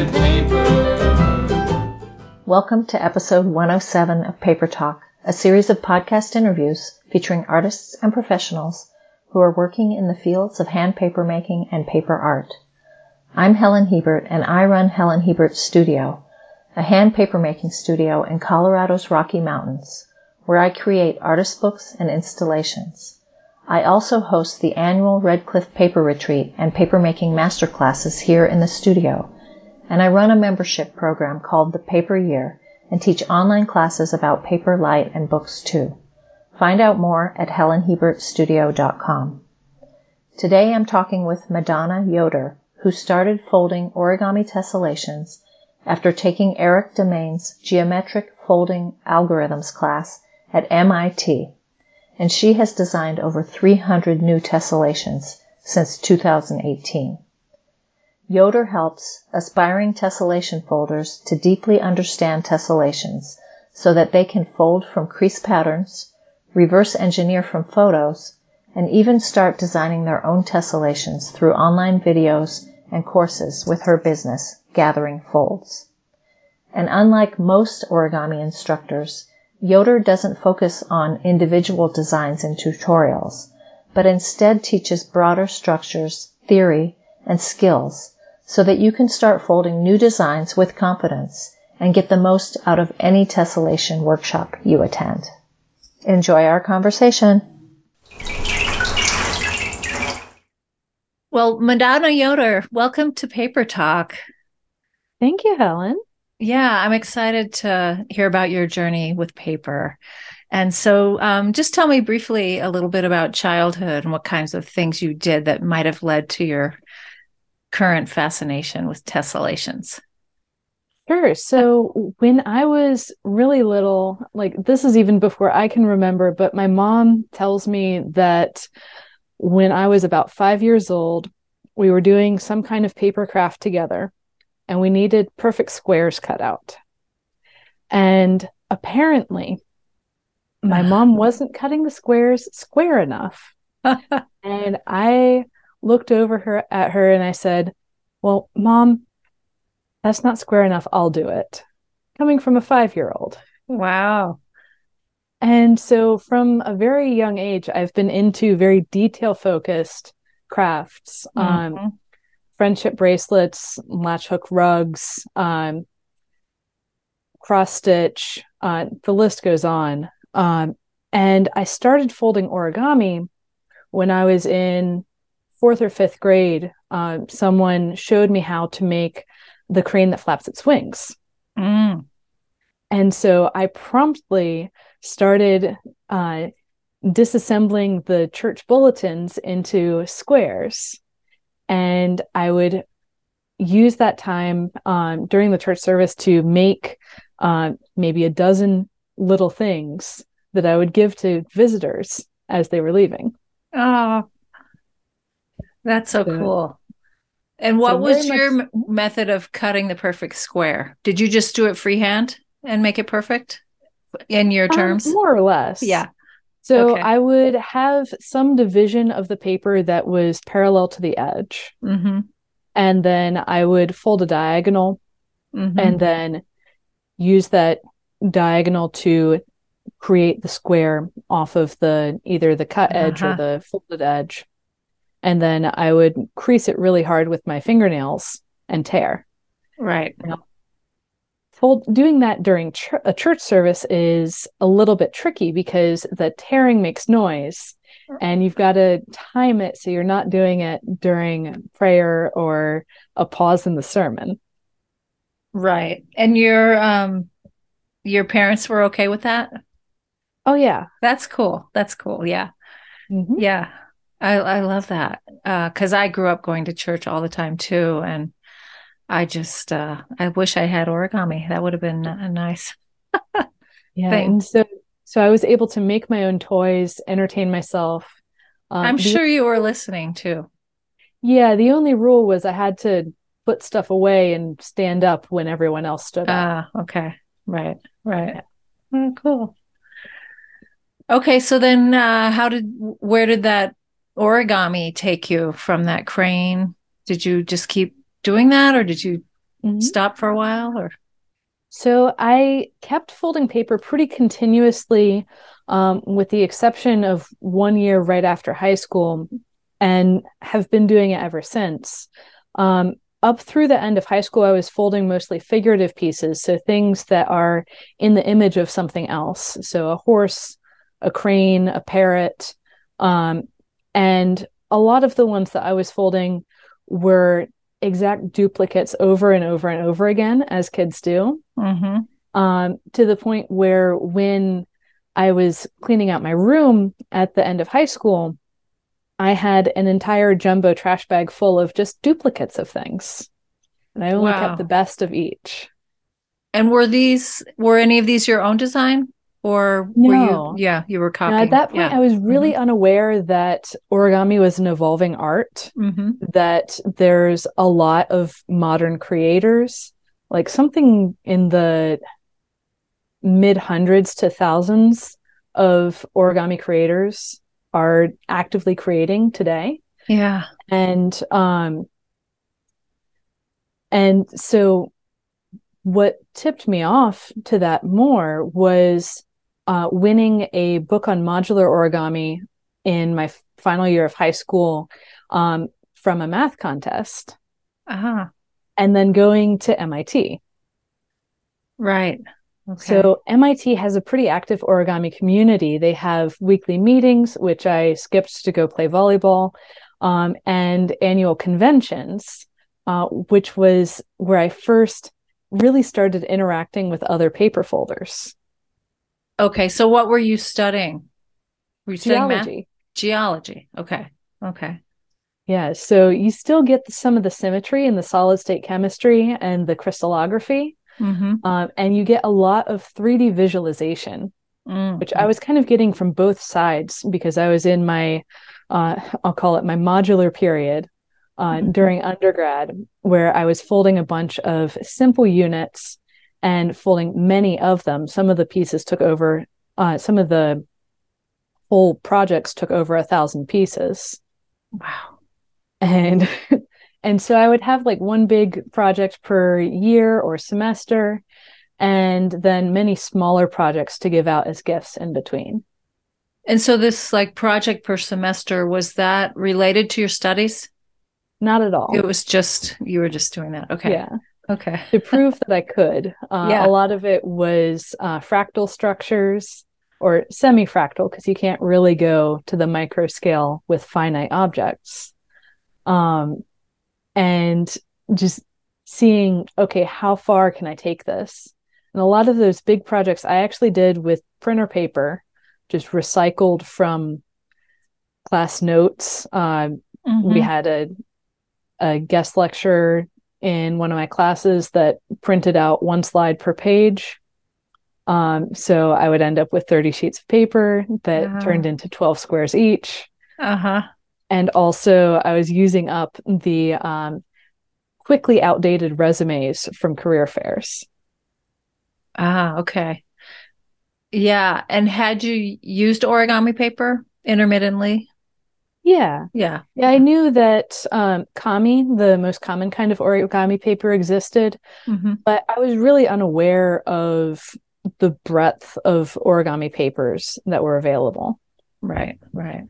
and paper. Welcome to episode 107 of Paper Talk, a series of podcast interviews featuring artists and professionals who are working in the fields of hand paper making and paper art. I'm Helen Hebert, and I run Helen Hebert Studio, a hand paper making studio in Colorado's Rocky Mountains, where I create artist books and installations. I also host the annual Red Cliff Paper Retreat and papermaking masterclasses here in the studio, and I run a membership program called The Paper Year and teach online classes about paper, light, and books too. Find out more at helenhebertstudio.com. Today I'm talking with Madonna Yoder, who started folding origami tessellations after taking Eric Demaine's Geometric Folding Algorithms class at MIT. And she has designed over 300 new tessellations since 2018. Yoder helps aspiring tessellation folders to deeply understand tessellations so that they can fold from crease patterns, reverse engineer from photos, and even start designing their own tessellations through online videos and courses with her business, Gathering Folds. And unlike most origami instructors, Yoder doesn't focus on individual designs and tutorials, but instead teaches broader structures, theory, and skills so that you can start folding new designs with confidence and get the most out of any tessellation workshop you attend. Enjoy our conversation. Well, Madonna Yoder, welcome to Paper Talk. Thank you, Helen. Yeah, I'm excited to hear about your journey with paper. And so just tell me briefly a little bit about childhood and what kinds of things you did that might have led to your current fascination with tessellations. Sure. So when I was really little, like this is even before I can remember, but my mom tells me that when I was about 5 years old, we were doing some kind of paper craft together. And we needed perfect squares cut out. And apparently, my mom wasn't cutting the squares square enough. And I looked over at her and I said, well, Mom, that's not square enough. I'll do it. Coming from a 5-year-old. Wow. And so from a very young age, I've been into very detail-focused crafts. Mm-hmm. Friendship bracelets, latch hook rugs, cross stitch, the list goes on. And I started folding origami when I was in 4th or 5th grade. Someone showed me how to make the crane that flaps its wings. Mm. And so I promptly started disassembling the church bulletins into squares. And I would use that time during the church service to make maybe a dozen little things that I would give to visitors as they were leaving. Oh, that's so cool. And what was your method of cutting the perfect square? Did you just do it freehand and make it perfect in your terms? More or less. Yeah. So okay. I would have some division of the paper that was parallel to the edge. Mm-hmm. And then I would fold a diagonal, mm-hmm. and then use that diagonal to create the square off of either the cut edge, uh-huh. or the folded edge. And then I would crease it really hard with my fingernails and tear. Right. Now, doing that during a church service is a little bit tricky because the tearing makes noise and you've got to time it so you're not doing it during prayer or a pause in the sermon. Right. And your parents were okay with that? Oh, yeah. That's cool. That's cool. Yeah. Mm-hmm. Yeah. I love that because I grew up going to church all the time, too. And I just, I wish I had origami. That would have been a nice thing. And so I was able to make my own toys, entertain myself. I'm sure you were listening too. Yeah. The only rule was I had to put stuff away and stand up when everyone else stood up. Okay. Right. Right. Yeah. Oh, cool. Okay. So then where did that origami take you from that crane? Did you just keep doing that, or did you stop for a while? Or so I kept folding paper pretty continuously, with the exception of 1 year right after high school, and have been doing it ever since. Up through the end of high school, I was folding mostly figurative pieces, so things that are in the image of something else. So a horse, a crane, a parrot. And a lot of the ones that I was folding were exact duplicates over and over and over again, as kids do, to the point where when I was cleaning out my room at the end of high school, I had an entire jumbo trash bag full of just duplicates of things. And I only kept the best of each. And were any of these your own design? Or no. Were you, you were copying? No, at that point, I was really unaware that origami was an evolving art, that there's a lot of modern creators, like something in the mid-hundreds to thousands of origami creators are actively creating today. Yeah. And so what tipped me off to that more was winning a book on modular origami in my final year of high school from a math contest, and then going to MIT. Right. Okay. So MIT has a pretty active origami community. They have weekly meetings, which I skipped to go play volleyball, and annual conventions, which was where I first really started interacting with other paper folders. Okay, so what were you studying? Were you studying math? Geology. Okay. Okay. Yeah, so you still get some of the symmetry and the solid state chemistry and the crystallography, and you get a lot of 3D visualization, which I was kind of getting from both sides because I was in my, I'll call it my modular period during undergrad, where I was folding a bunch of simple units and folding many of them. Some of the pieces took over, some of the whole projects took over 1,000 pieces. Wow. And so I would have like one big project per year or semester, and then many smaller projects to give out as gifts in between. And so this like project per semester, was that related to your studies? Not at all. It was just, you were just doing that. Okay. Yeah. Okay. To prove that I could. A lot of it was fractal structures or semi-fractal, because you can't really go to the micro scale with finite objects. And just seeing, okay, how far can I take this? And a lot of those big projects I actually did with printer paper, just recycled from class notes. We had a guest lecturer in one of my classes that printed out one slide per page. So I would end up with 30 sheets of paper that turned into 12 squares each. And also I was using up the quickly outdated resumes from career fairs. Ah, okay. Yeah. And had you used origami paper intermittently? Yeah. I knew that Kami, the most common kind of origami paper, existed, but I was really unaware of the breadth of origami papers that were available. Right, right.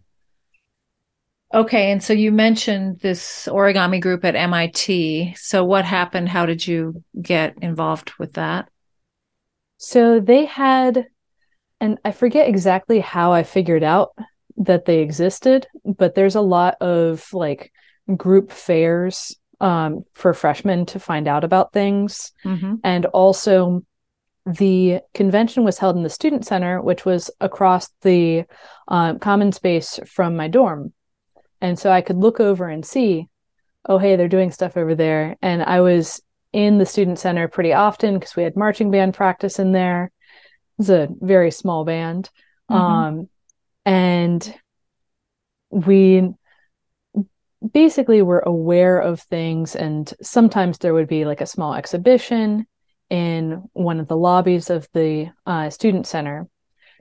Okay, and so you mentioned this origami group at MIT. So what happened? How did you get involved with that? So they had, and I forget exactly how I figured out that they existed, but there's a lot of like group fairs for freshmen to find out about things. And also the convention was held in the student center, which was across the common space from my dorm. And so I could look over and see, oh, hey, they're doing stuff over there. And I was in the student center pretty often because we had marching band practice in there. It was a very small band. And we basically were aware of things, and sometimes there would be like a small exhibition in one of the lobbies of the student center.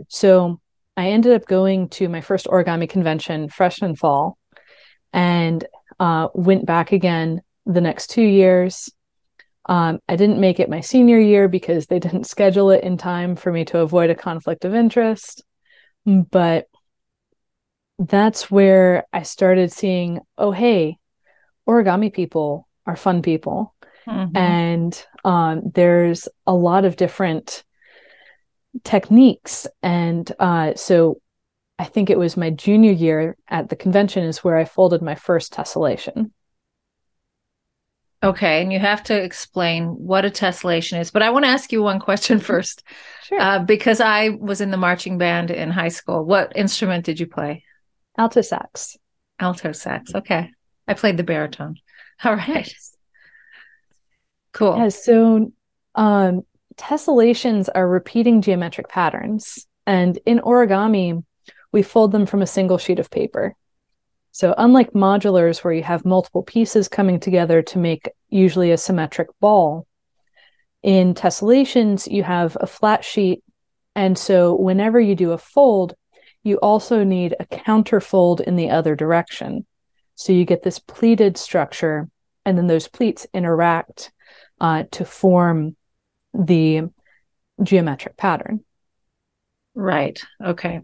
So I ended up going to my first origami convention freshman fall, and went back again the next 2 years, I didn't make it my senior year because they didn't schedule it in time for me to avoid a conflict of interest. But that's where I started seeing, oh, hey, origami people are fun people. Mm-hmm. And there's a lot of different techniques. And so I think it was my junior year at the convention is where I folded my first tessellation. Okay. And you have to explain what a tessellation is, but I want to ask you one question first. Sure. Because I was in the marching band in high school. What instrument did you play? Alto sax. Alto sax. Okay. I played the baritone. All right. Nice. Cool. Yeah, so tessellations are repeating geometric patterns. And in origami, we fold them from a single sheet of paper. So unlike modulars where you have multiple pieces coming together to make usually a symmetric ball, in tessellations, you have a flat sheet. And so whenever you do a fold, you also need a counterfold in the other direction. So you get this pleated structure, and then those pleats interact to form the geometric pattern. Right. Okay.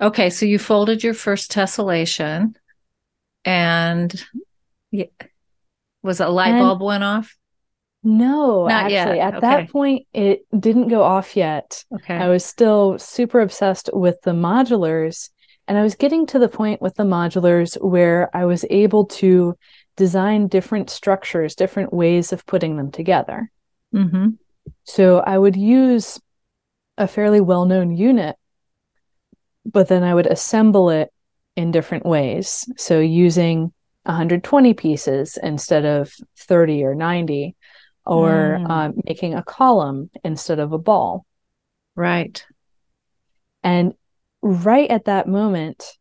Okay, so you folded your first tessellation, and was a light bulb went off? No, not actually. Yet. At that point, it didn't go off yet. Okay. I was still super obsessed with the modulars, and I was getting to the point with the modulars where I was able to design different structures, different ways of putting them together. Mm-hmm. So I would use a fairly well-known unit, but then I would assemble it in different ways. So using 120 pieces instead of 30 or 90, or making a column instead of a ball. Right. And right at that moment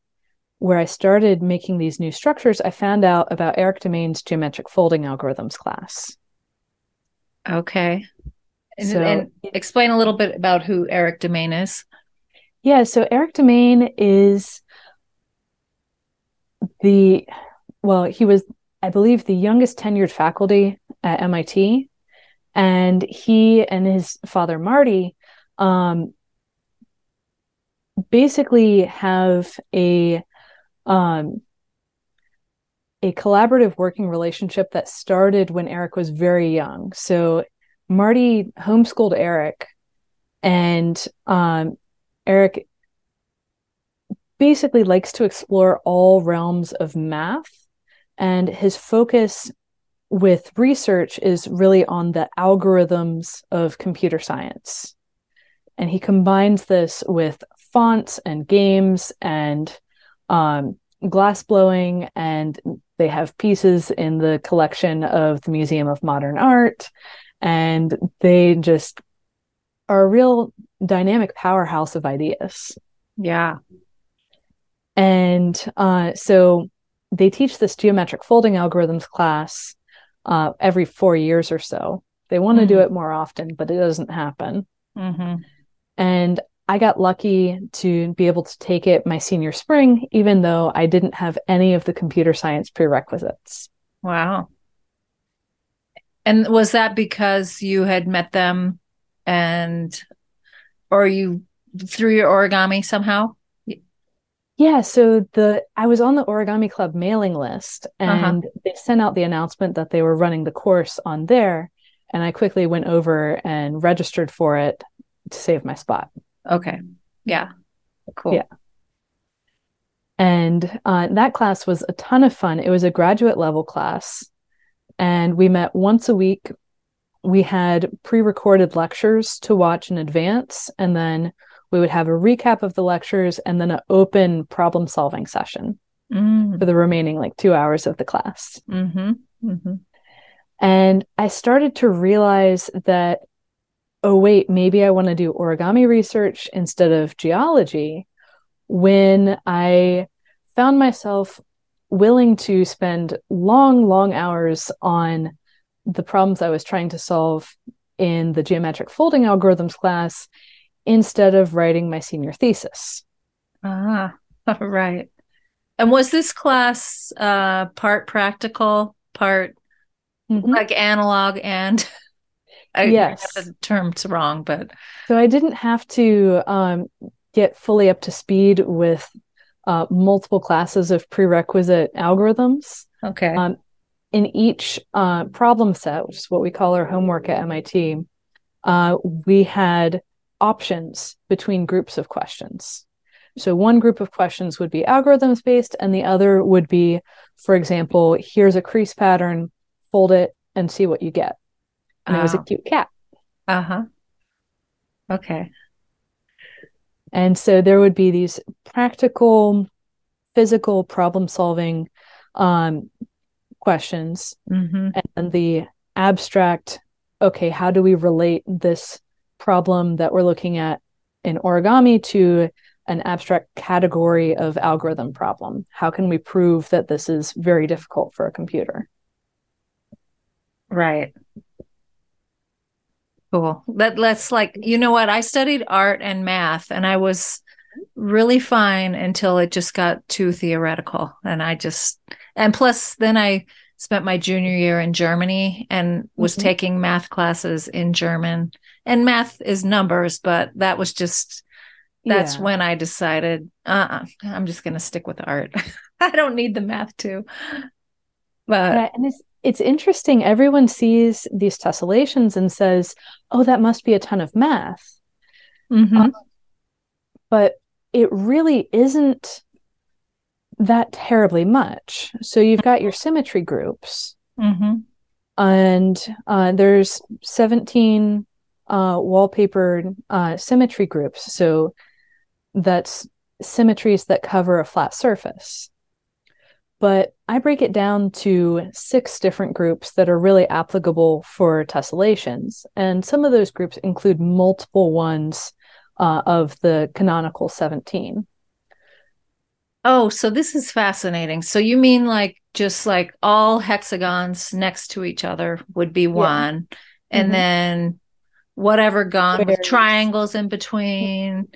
where I started making these new structures, I found out about Eric Demaine's Geometric Folding Algorithms class. Okay. And explain a little bit about who Eric Demaine is. Yeah, so Eric Demaine is he was, I believe, the youngest tenured faculty at MIT. And he and his father, Marty, basically have a collaborative working relationship that started when Eric was very young. So Marty homeschooled Eric, and Eric basically likes to explore all realms of math, and his focus with research is really on the algorithms of computer science. And he combines this with fonts and games and glassblowing, and they have pieces in the collection of the Museum of Modern Art, and they just are a real dynamic powerhouse of ideas. Yeah. And so they teach this geometric folding algorithms class every 4 years or so. They want to do it more often, but it doesn't happen. Mm-hmm. And I got lucky to be able to take it my senior spring, even though I didn't have any of the computer science prerequisites. Wow. And was that because you had met them or you through your origami somehow? Yeah. So I was on the Origami Club mailing list, and they sent out the announcement that they were running the course on there. And I quickly went over and registered for it to save my spot. Okay. Yeah. Cool. Yeah. And that class was a ton of fun. It was a graduate level class, and we met once a week. We had pre-recorded lectures to watch in advance, and then we would have a recap of the lectures and then an open problem-solving session for the remaining 2 hours of the class. Mm-hmm. Mm-hmm. And I started to realize that, oh, wait, maybe I want to do origami research instead of geology, when I found myself willing to spend long, long hours on the problems I was trying to solve in the geometric folding algorithms class instead of writing my senior thesis. Ah, right. And was this class part practical, part like analog and I have the terms wrong, but so I didn't have to get fully up to speed with multiple classes of prerequisite algorithms. Okay. In each problem set, which is what we call our homework at MIT, we had options between groups of questions. So one group of questions would be algorithms based, and the other would be, for example, here's a crease pattern, fold it and see what you get. And I was a cute cat. Uh-huh. Okay. And so there would be these practical, physical problem solving questions, and the abstract, okay, how do we relate this problem that we're looking at in origami to an abstract category of algorithm problem? How can we prove that this is very difficult for a computer? Right. Cool. Let's like, you know what? I studied art and math and I was really fine until it just got too theoretical. And plus then I spent my junior year in Germany and was taking math classes in German, and math is numbers, but that was just, that's when I decided, I'm just going to stick with art. I don't need the math too. But yeah, and it's interesting. Everyone sees these tessellations and says, oh, that must be a ton of math. But it really isn't that terribly much. So you've got your symmetry groups, and there's 17 wallpapered symmetry groups. So that's symmetries that cover a flat surface. But I break it down to 6 different groups that are really applicable for tessellations. And some of those groups include multiple ones of the canonical 17. Oh, so this is fascinating. So you mean like just like all hexagons next to each other would be one, and then whatever gone with triangles in between,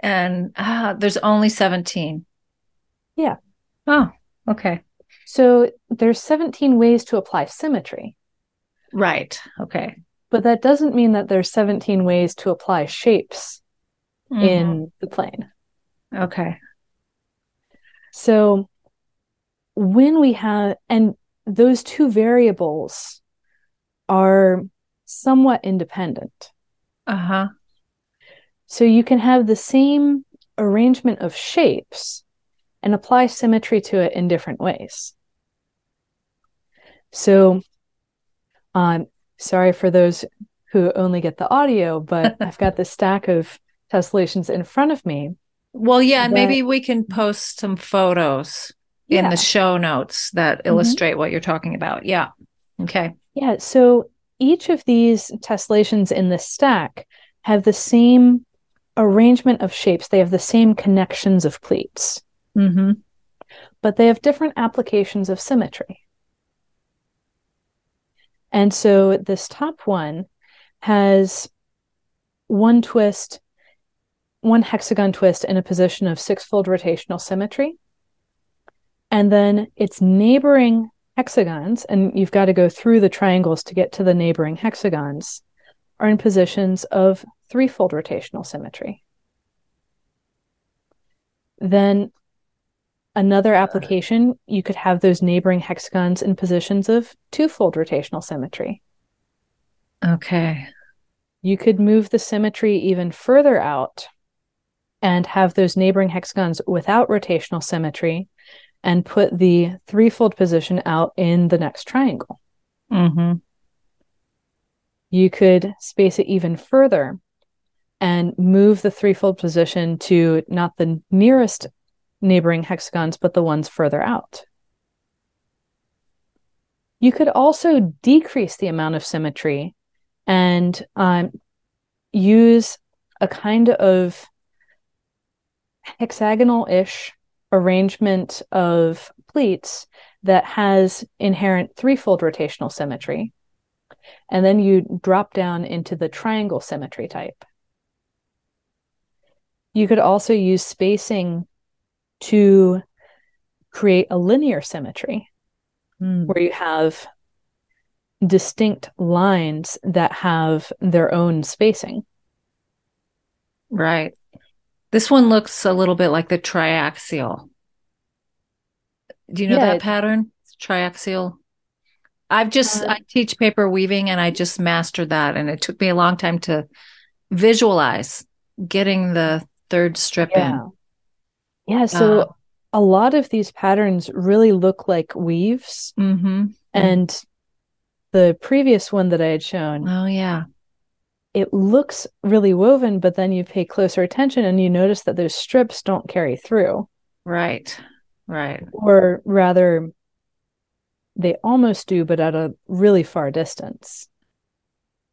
and there's only 17. Yeah. Oh. Okay. So there's 17 ways to apply symmetry. Right. Okay. But that doesn't mean that there's 17 ways to apply shapes in the plane. Okay. So when we have, and those two variables are somewhat independent. Uh-huh. So you can have the same arrangement of shapes and apply symmetry to it in different ways. So, sorry for those who only get the audio, but I've got this stack of tessellations in front of me. Well, yeah, maybe we can post some photos in the show notes that illustrate what you're talking about. Yeah. Okay. Yeah. So each of these tessellations in the stack have the same arrangement of shapes. They have the same connections of pleats. But they have different applications of symmetry. And so this top one has one twist, one hexagon twist in a position of 6-fold rotational symmetry. And then its neighboring hexagons, and you've got to go through the triangles to get to the neighboring hexagons, are in positions of 3-fold rotational symmetry. Then another application, you could have those neighboring hexagons in positions of 2-fold rotational symmetry. Okay. You could move the symmetry even further out and have those neighboring hexagons without rotational symmetry and put the 3-fold position out in the next triangle. You could space it even further and move the 3-fold position to not the nearest neighboring hexagons, but the ones further out. You could also decrease the amount of symmetry and use a kind of hexagonal-ish arrangement of pleats that has inherent 3-fold rotational symmetry. And then you drop down into the triangle symmetry type. You could also use spacing to create a linear symmetry where you have distinct lines that have their own spacing. Right. This one looks a little bit like the triaxial. Do you know that pattern? Triaxial. I've just, I teach paper weaving and I just mastered that. And it took me a long time to visualize getting the third strip in. Yeah. So a lot of these patterns really look like weaves. Mm-hmm. And the previous one that I had shown. Oh, yeah. It looks really woven, but then you pay closer attention and you notice that those strips don't carry through. Right. Right. Or rather, they almost do, but at a really far distance.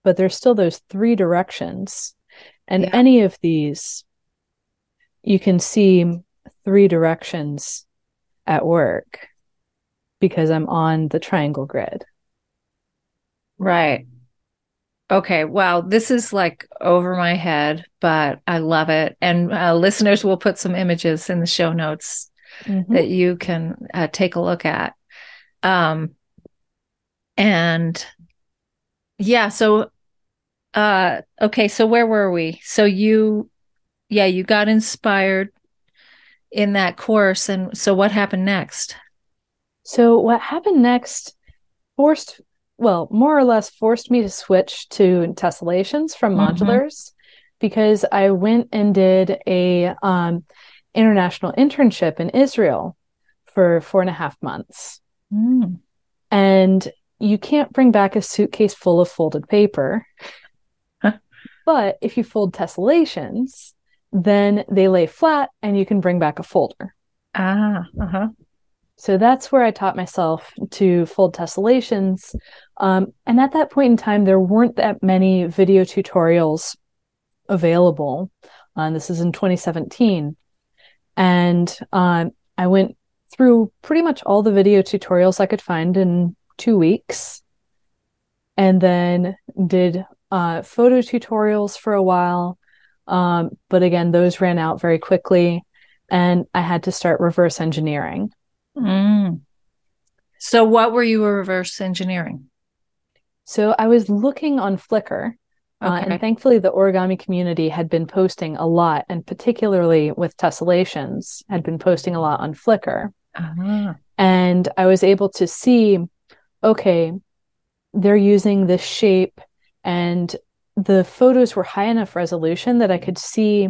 But there's still those three directions. And any of these, you can see three directions at work because I'm on the triangle grid. Right. Okay. Wow. This is like over my head, but I love it. And listeners will put some images in the show notes that you can take a look at. And yeah, so, okay. So where were we? So you got inspired in that course. And so what happened next? So what happened next forced me to switch to tessellations from modulars because I went and did a, international internship in Israel for 4.5 months. Mm. And you can't bring back a suitcase full of folded paper. Huh. But if you fold tessellations, then they lay flat and you can bring back a folder. Ah, uh-huh. So that's where I taught myself to fold tessellations. And at that point in time, there weren't that many video tutorials available. This is in 2017. And I went through pretty much all the video tutorials I could find in 2 weeks, and then did photo tutorials for a while. But again, those ran out very quickly, and I had to start reverse engineering. Mm. So what were you reverse engineering? So I was looking on Flickr. Okay. And thankfully, the origami community had been posting a lot, and particularly with tessellations, had been posting a lot on Flickr. Uh-huh. And I was able to see, okay, they're using this shape, and the photos were high enough resolution that I could see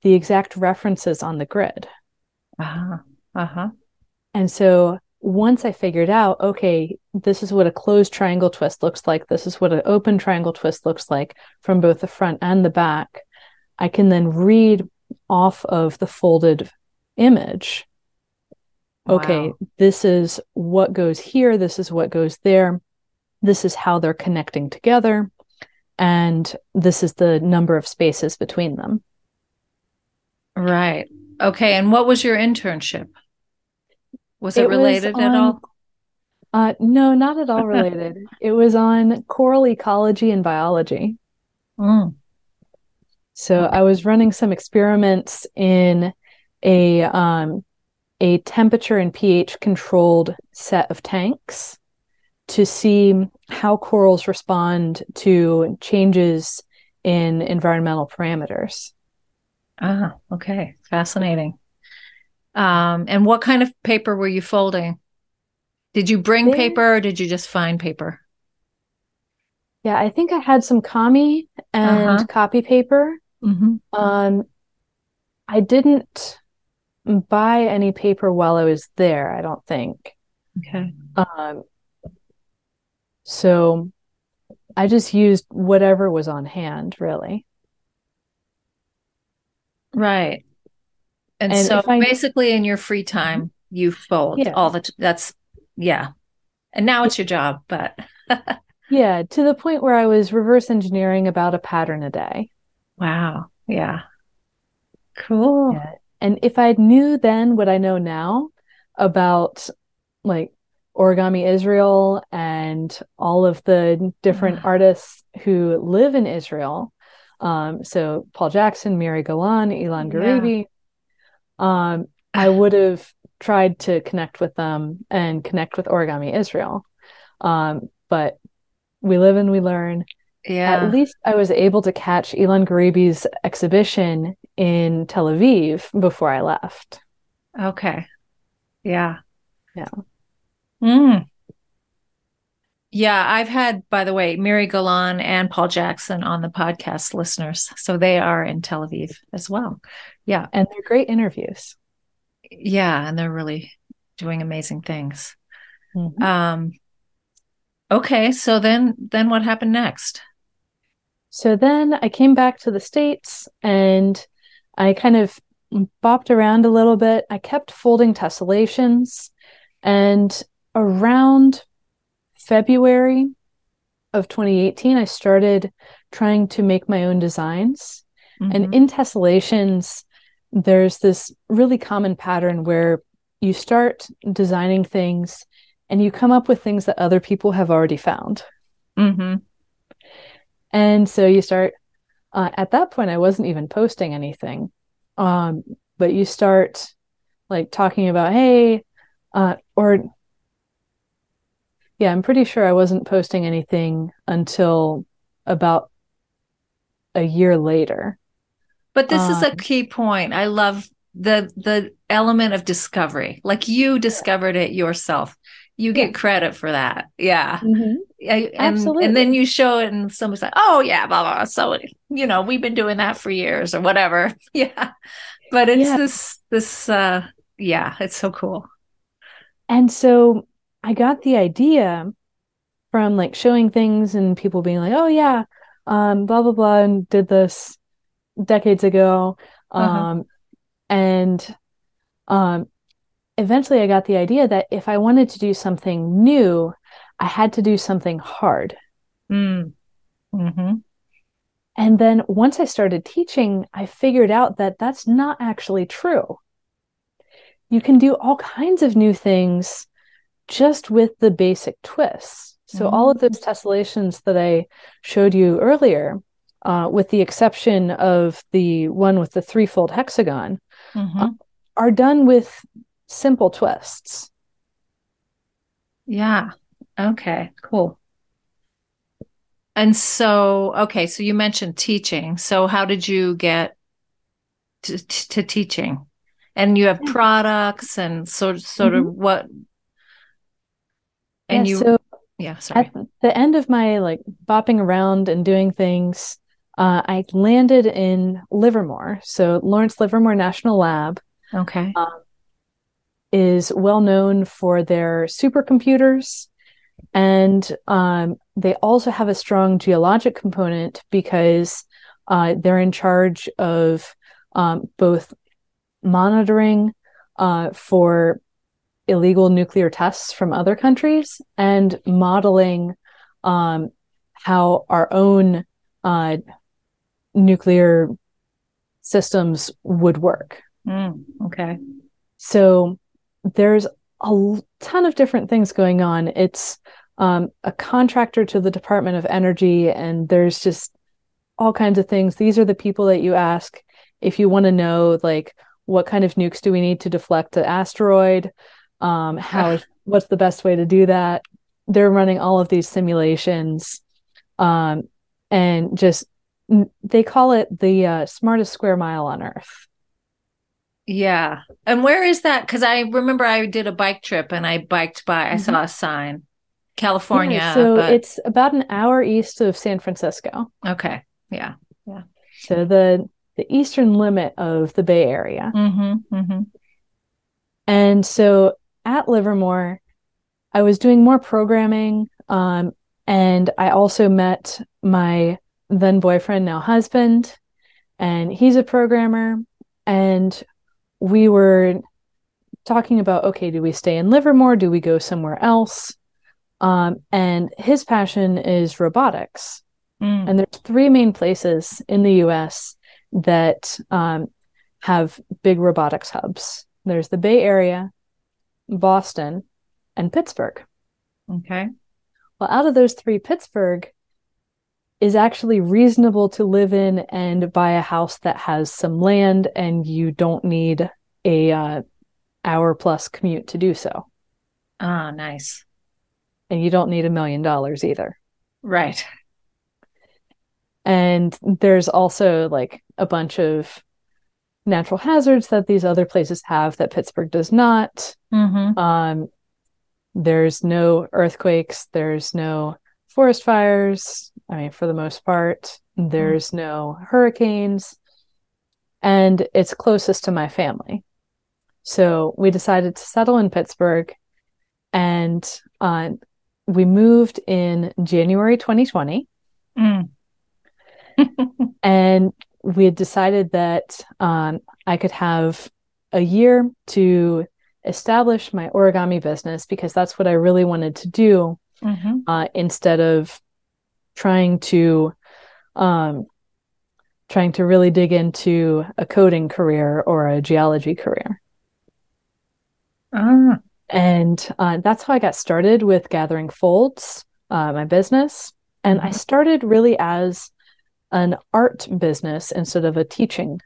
the exact references on the grid. Uh-huh. Uh-huh. And so once I figured out, okay, this is what a closed triangle twist looks like. This is what an open triangle twist looks like from both the front and the back. I can then read off of the folded image. Wow. Okay, this is what goes here. This is what goes there. This is how they're connecting together. And this is the number of spaces between them. Right. Okay. And what was your internship? Was it related at all? No, not at all related. It was on coral ecology and biology. Mm. So I was running some experiments in a temperature and pH controlled set of tanks to see how corals respond to changes in environmental parameters. Ah, okay. Fascinating. And what kind of paper were you folding? Did you bring paper or did you just find paper? Yeah, I think I had some Kami and copy paper. Mm-hmm. I didn't buy any paper while I was there, I don't think. Okay. So I just used whatever was on hand, really. Right. And so basically in your free time, you fold all the And now it's your job, but. Yeah. To the point where I was reverse engineering about a pattern a day. Wow. Yeah. Cool. Yeah. And if I knew then what I know now about like Origami Israel and all of the different artists who live in Israel. So Paul Jackson, Mary Golan, Ilan Garibi. Yeah. I would have tried to connect with them and connect with Origami Israel. But we live and we learn. Yeah. At least I was able to catch Ilan Garibi's exhibition in Tel Aviv before I left. Okay. Yeah. Yeah. Mm. Yeah, I've had, by the way, Mary Golan and Paul Jackson on the podcast, listeners. So they are in Tel Aviv as well. Yeah. And they're great interviews. Yeah. And they're really doing amazing things. Mm-hmm. Okay. So then what happened next? So then I came back to the States and I kind of bopped around a little bit. I kept folding tessellations, and around February of 2018, I started trying to make my own designs. Mm-hmm. And in tessellations, there's this really common pattern where you start designing things and you come up with things that other people have already found. Mm-hmm. And so you start, at that point, I wasn't even posting anything. But you start like talking about, hey, yeah, I'm pretty sure I wasn't posting anything until about a year later. But this is a key point. I love the element of discovery. Like you discovered it yourself. You get credit for that. Yeah. Mm-hmm. Absolutely. And then you show it and somebody's like, oh yeah, blah, blah, blah. So, you know, we've been doing that for years or whatever. Yeah. But it's this, it's so cool. And so I got the idea from like showing things and people being like, oh yeah, blah, blah, blah, and did this decades ago. And eventually I got the idea that if I wanted to do something new, I had to do something hard. Mm. Mm-hmm. And then once I started teaching, I figured out that that's not actually true. You can do all kinds of new things just with the basic twists. So all of those tessellations that I showed you earlier, with the exception of the one with the threefold hexagon, are done with simple twists. Yeah. Okay, cool. And so, so you mentioned teaching. So how did you get to teaching? And you have products and sort of what... And at the end of my like bopping around and doing things, I landed in Livermore. So Lawrence Livermore National Lab is well known for their supercomputers. And they also have a strong geologic component because they're in charge of both monitoring for illegal nuclear tests from other countries and modeling how our own nuclear systems would work. Mm, okay. So there's a ton of different things going on. It's a contractor to the Department of Energy, and there's just all kinds of things. These are the people that you ask if you want to know, like, what kind of nukes do we need to deflect an asteroid? What's the best way to do that? They're running all of these simulations, and just, they call it the smartest square mile on Earth. Yeah. And where is that? Because I remember I did a bike trip and I biked by, I saw a sign, California. Yeah, so it's about an hour east of San Francisco. Okay. Yeah. Yeah. So the eastern limit of the Bay Area. Mm-hmm. Mm-hmm. And so at Livermore, I was doing more programming, and I also met my then boyfriend, now husband, and he's a programmer. And we were talking about, do we stay in Livermore? Do we go somewhere else? And his passion is robotics. Mm. And there's three main places in the U.S. that have big robotics hubs. There's the Bay Area, Boston, and Pittsburgh. Okay. Well, out of those three, Pittsburgh is actually reasonable to live in and buy a house that has some land, and you don't need a hour plus commute to do so. Ah, nice. And you don't need $1 million either. Right. And there's also like a bunch of natural hazards that these other places have that Pittsburgh does not. Mm-hmm. There's no earthquakes. There's no forest fires. I mean, for the most part, there's mm-hmm. no hurricanes. And it's closest to my family. So we decided to settle in Pittsburgh, and we moved in January 2020. Mm. And we had decided that I could have a year to establish my origami business, because that's what I really wanted to do, mm-hmm. Instead of trying to really dig into a coding career or a geology career. Ah. And that's how I got started with Gathering Folds, my business. And mm-hmm. I started really as an art business instead of a teaching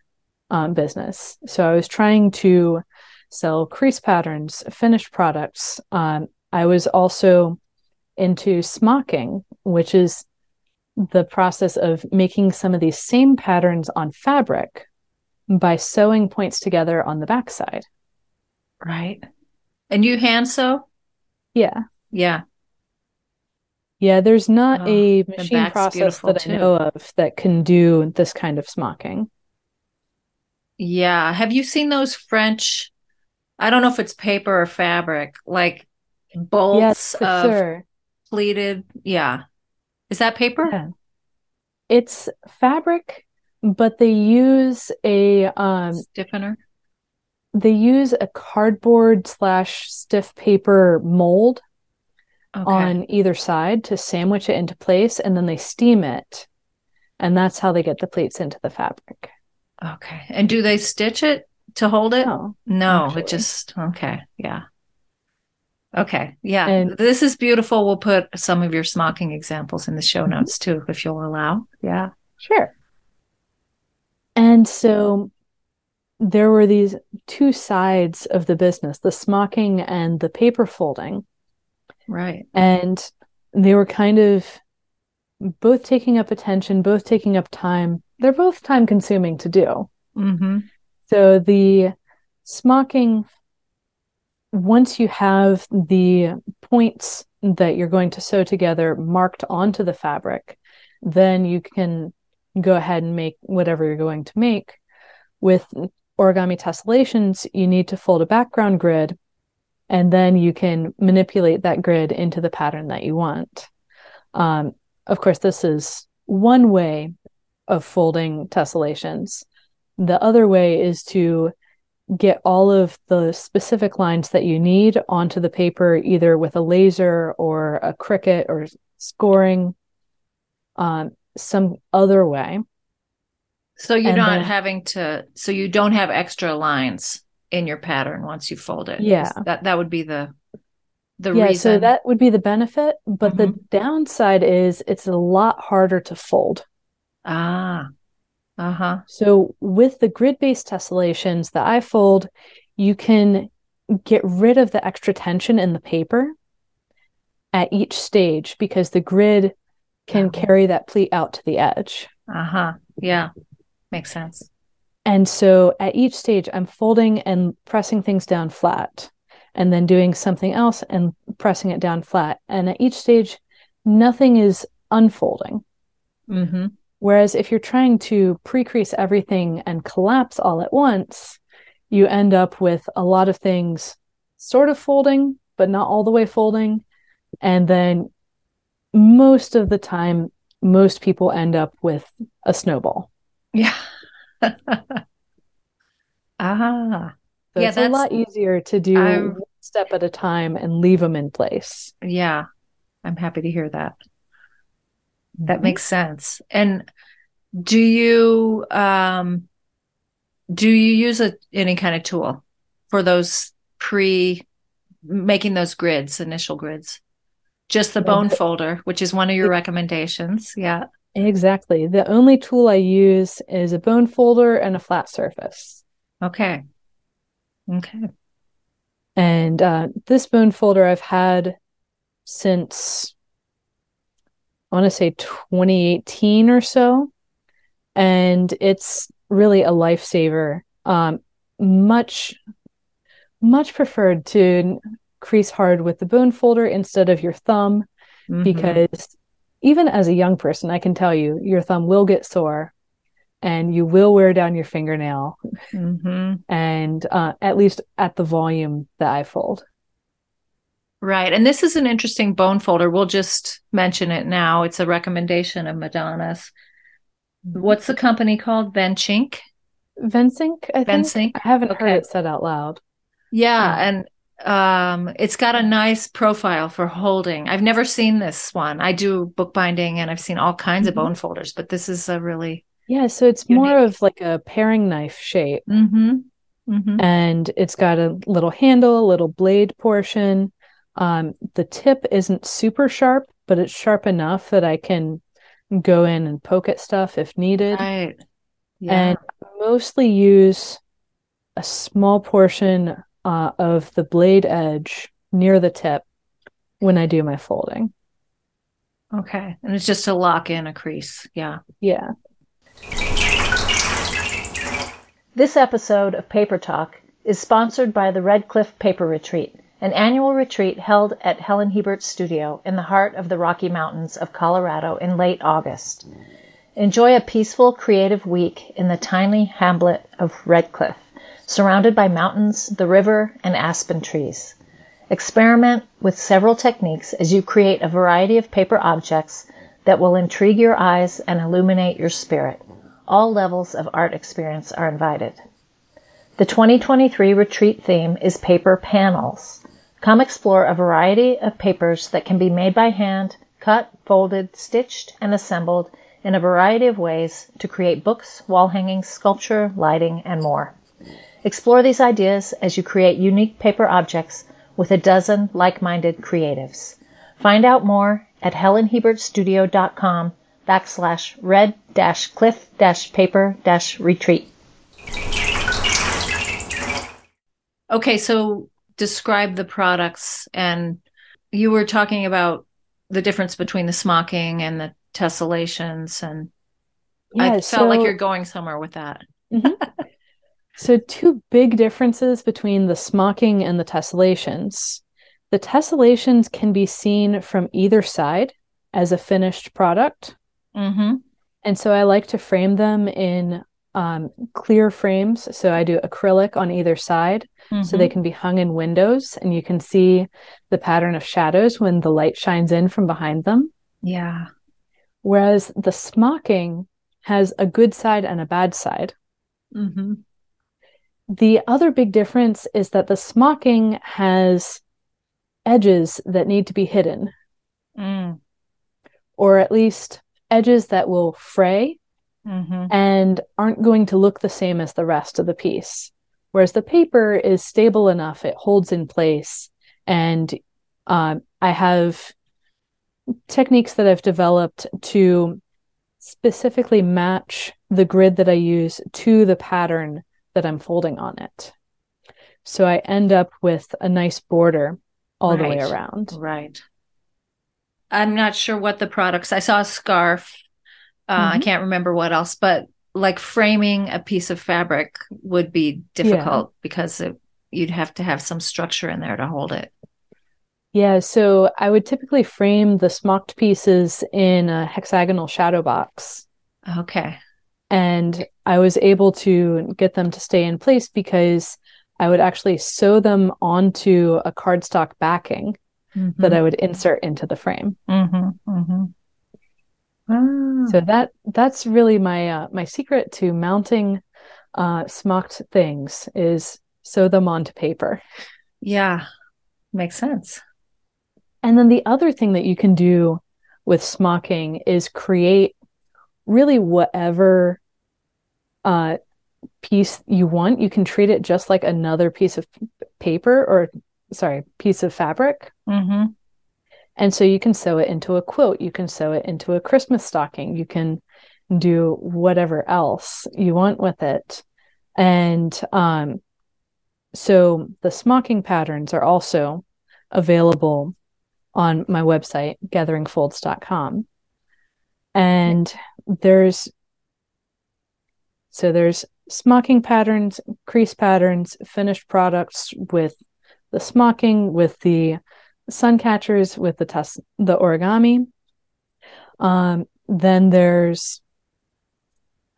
business. So I was trying to sell crease patterns, finished products. I was also into smocking, which is the process of making some of these same patterns on fabric by sewing points together on the backside. Right. And you hand sew? Yeah. Yeah. Yeah, there's not a machine process that I know of that can do this kind of smocking. Yeah. Have you seen those French, I don't know if it's paper or fabric, like bolts of sure. pleated? Yeah. Is that paper? Yeah. It's fabric, but they use a... stiffener? They use a cardboard/stiff paper mold. Okay. On either side to sandwich it into place, and then they steam it, and that's how they get the pleats into the fabric. Okay. And do they stitch it to hold it? No, actually. It just okay. Yeah. Okay. Yeah. And this is beautiful. We'll put some of your smocking examples in the show notes too, if you'll allow. Yeah. Sure. And so there were these two sides of the business, the smocking and the paper folding. Right. And they were kind of both taking up attention, both taking up time. They're both time consuming to do. Mm-hmm. So the smocking, once you have the points that you're going to sew together marked onto the fabric, then you can go ahead and make whatever you're going to make. With origami tessellations, you need to fold a background grid, and then you can manipulate that grid into the pattern that you want. Of course, this is one way of folding tessellations. The other way is to get all of the specific lines that you need onto the paper, either with a laser or a Cricut or scoring, some other way. So you're so you don't have extra lines in your pattern once you fold it. Yeah. That would be the reason. So that would be the benefit, but mm-hmm. the downside is it's a lot harder to fold. Ah. Uh-huh. So with the grid-based tessellations that I fold, you can get rid of the extra tension in the paper at each stage because the grid can carry that pleat out to the edge. Uh-huh. Yeah. Makes sense. And so at each stage, I'm folding and pressing things down flat, and then doing something else and pressing it down flat. And at each stage, nothing is unfolding. Mm-hmm. Whereas if you're trying to pre-crease everything and collapse all at once, you end up with a lot of things sort of folding, but not all the way folding. And then most of the time, most people end up with a snowball. Yeah. So yeah, it's a lot easier to do one step at a time and leave them in place. Yeah, I'm happy to hear that. Mm-hmm. That makes sense. And do you use any kind of tool for those making those grids, initial grids? Just the bone folder, which is one of your recommendations. Yeah. Exactly. The only tool I use is a bone folder and a flat surface. Okay. And this bone folder I've had since I want to say 2018 or so. And it's really a lifesaver. Much preferred to crease hard with the bone folder instead of your thumb, mm-hmm. because even as a young person, I can tell you, your thumb will get sore and you will wear down your fingernail, mm-hmm. and at least at the volume that I fold. Right. And this is an interesting bone folder. We'll just mention it now. It's a recommendation of Madonna's. What's the company called? Vensink, I think. Vensink. I haven't heard it said out loud. Yeah. And it's got a nice profile for holding. I've never seen this one. I do bookbinding and I've seen all kinds mm-hmm. of bone folders, but this is a really. Yeah. So it's unique. More of like a paring knife shape. Mm-hmm. Mm-hmm. And it's got a little handle, a little blade portion. The tip isn't super sharp, but it's sharp enough that I can go in and poke at stuff if needed. Right. Yeah. And I mostly use a small portion of the blade edge near the tip when I do my folding. Okay. And it's just to lock in a crease. Yeah. Yeah. This episode of Paper Talk is sponsored by the Red Cliff Paper Retreat, an annual retreat held at Helen Hebert Studio in the heart of the Rocky Mountains of Colorado in late August. Enjoy a peaceful, creative week in the tiny hamlet of Red Cliff, surrounded by mountains, the river, and aspen trees. Experiment with several techniques as you create a variety of paper objects that will intrigue your eyes and illuminate your spirit. All levels of art experience are invited. The 2023 retreat theme is paper panels. Come explore a variety of papers that can be made by hand, cut, folded, stitched, and assembled in a variety of ways to create books, wall hangings, sculpture, lighting, and more. Explore these ideas as you create unique paper objects with a dozen like-minded creatives. Find out more at helenhebertstudio.com/red-cliff-paper-retreat. Okay, so describe the products, and you were talking about the difference between the smocking and the tessellations, and I felt like you're going somewhere with that. Mm-hmm. So two big differences between the smocking and the tessellations. The tessellations can be seen from either side as a finished product. Mm-hmm. And so I like to frame them in clear frames. So I do acrylic on either side, mm-hmm. so they can be hung in windows and you can see the pattern of shadows when the light shines in from behind them. Yeah. Whereas the smocking has a good side and a bad side. Mm-hmm. The other big difference is that the smocking has edges that need to be hidden, or at least edges that will fray, mm-hmm. and aren't going to look the same as the rest of the piece. Whereas the paper is stable enough, it holds in place. And I have techniques that I've developed to specifically match the grid that I use to the pattern that I'm folding on it. So I end up with a nice border all the way around. Right. I'm not sure what the products, I saw a scarf. I can't remember what else, but like framing a piece of fabric would be difficult because you'd have to have some structure in there to hold it. Yeah, so I would typically frame the smocked pieces in a hexagonal shadow box. Okay. And I was able to get them to stay in place because I would actually sew them onto a cardstock backing, mm-hmm. that I would insert into the frame. Mm-hmm, mm-hmm. Wow. So that's really my my secret to mounting smocked things is sew them onto paper. Yeah, makes sense. And then the other thing that you can do with smocking is create really whatever piece you want. You can treat it just like another piece of piece of fabric. Mm-hmm. And so you can sew it into a quilt. You can sew it into a Christmas stocking. You can do whatever else you want with it. And so the smocking patterns are also available on my website, gatheringfolds.com. And there's smocking patterns, crease patterns, finished products with the smocking, with the sun catchers, with the origami. Then there's,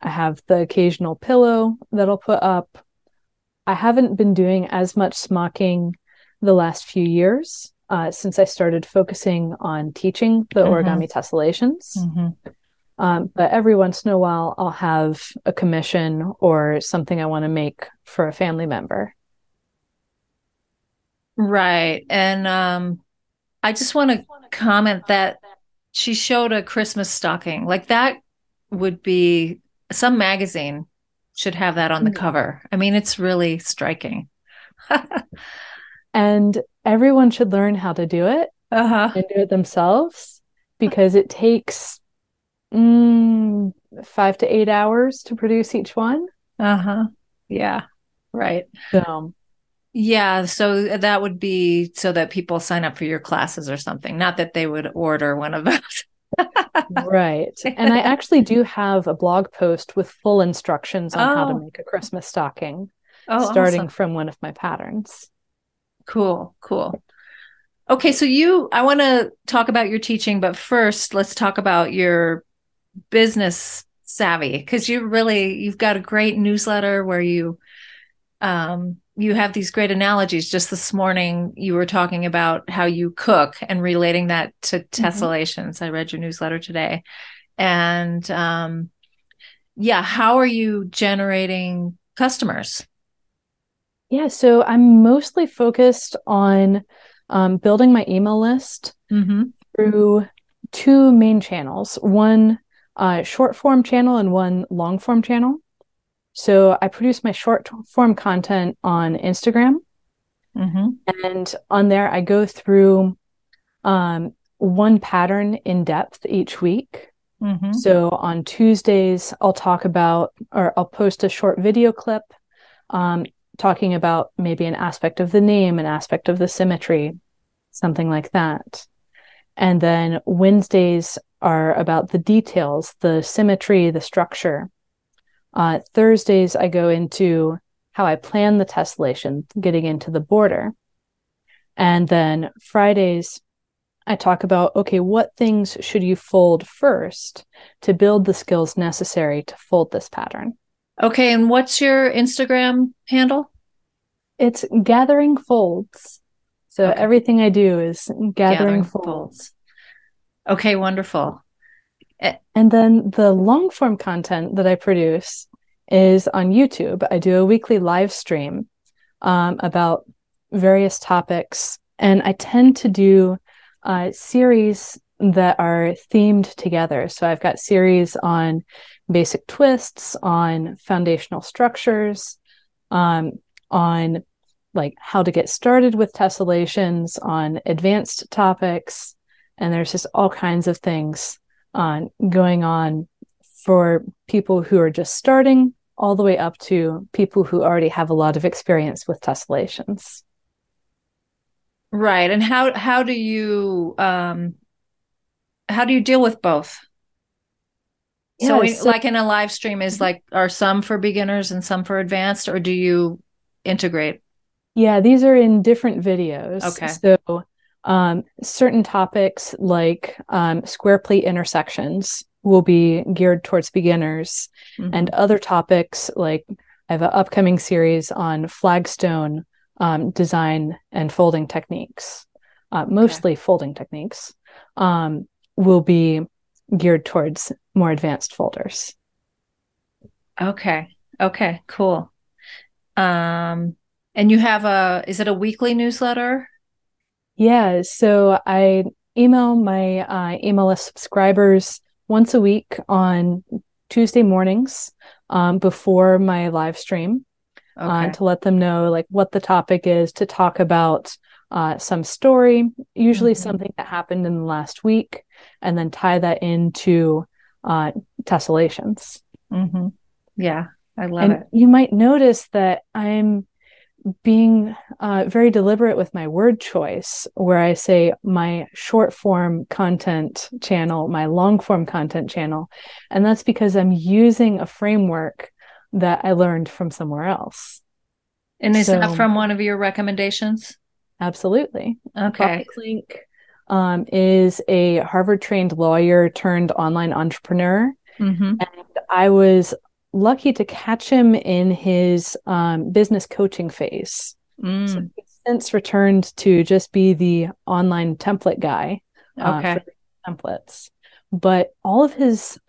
I have the occasional pillow that I'll put up. I haven't been doing as much smocking the last few years since I started focusing on teaching the origami tessellations. But every once in a while, I'll have a commission or something I want to make for a family member. Right. And I just want to comment that she showed a Christmas stocking. Like, that would be, some magazine should have that on the cover. I mean, it's really striking. And everyone should learn how to do it and do it themselves, because it takes 5 to 8 hours to produce each one. Yeah. Right. So yeah, so that would be so that people sign up for your classes or something. Not that they would order one of those. Right. And I actually do have a blog post with full instructions on how to make a Christmas stocking, starting from one of my patterns. Cool, cool. Okay, so I want to talk about your teaching, but first let's talk about your business savvy, because you've got a great newsletter where you have these great analogies. Just this morning, you were talking about how you cook and relating that to tessellations. I read your newsletter today. And how are you generating customers? Yeah, so I'm mostly focused on building my email list through two main channels, one short form channel and one long form channel. So I produce my short form content on Instagram. And on there, I go through one pattern in depth each week. So on Tuesdays, I'll post a short video clip talking about maybe an aspect of the name, an aspect of the symmetry, something like that. And then Wednesdays are about the details, the symmetry, the structure. Thursdays, I go into how I plan the tessellation, getting into the border. And then Fridays, I talk about, okay, what things should you fold first to build the skills necessary to fold this pattern? Okay, and what's your Instagram handle? It's Gathering Folds. So everything I do is Gathering Folds. Okay, wonderful. And then the long form content that I produce is on YouTube. I do a weekly live stream about various topics, and I tend to do series that are themed together. So I've got series on basic twists, on foundational structures, on like how to get started with tessellations, on advanced topics, and there's just all kinds of things going on for people who are just starting all the way up to people who already have a lot of experience with tessellations. Right. And how do you deal with both? Yeah, so like in a live stream are some for beginners and some for advanced, or do you integrate? Yeah, these are in different videos. Okay. So certain topics like square pleat intersections will be geared towards beginners, and other topics, like I have an upcoming series on flagstone design and folding techniques, mostly folding techniques, will be geared towards more advanced folders. Okay, cool. And you have is it a weekly newsletter? Yeah, so I email my email list subscribers once a week on Tuesday mornings before my live stream to let them know like what the topic is, to talk about some story, usually something that happened in the last week, and then tie that into tessellations. Yeah, I love it. You might notice that I'm being very deliberate with my word choice, where I say my short form content channel, my long form content channel. And that's because I'm using a framework that I learned from somewhere else. And is that from one of your recommendations? Absolutely. Okay. Bob Clink is a Harvard-trained lawyer turned online entrepreneur. Mm-hmm. And I was lucky to catch him in his business coaching phase. So he's since returned to just be the online template guy. Okay. For templates. But all of his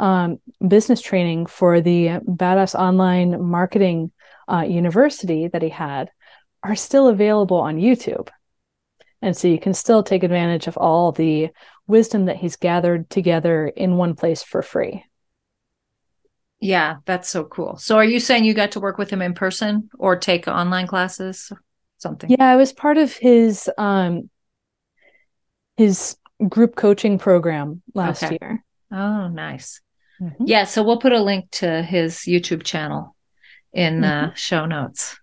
business training for the Badass Online Marketing University that he had are still available on YouTube. And so you can still take advantage of all the wisdom that he's gathered together in one place for free. Yeah, that's so cool. So are you saying you got to work with him in person or take online classes or something? Yeah, I was part of his group coaching program last year. Oh, nice. Mm-hmm. Yeah, so we'll put a link to his YouTube channel in the show notes.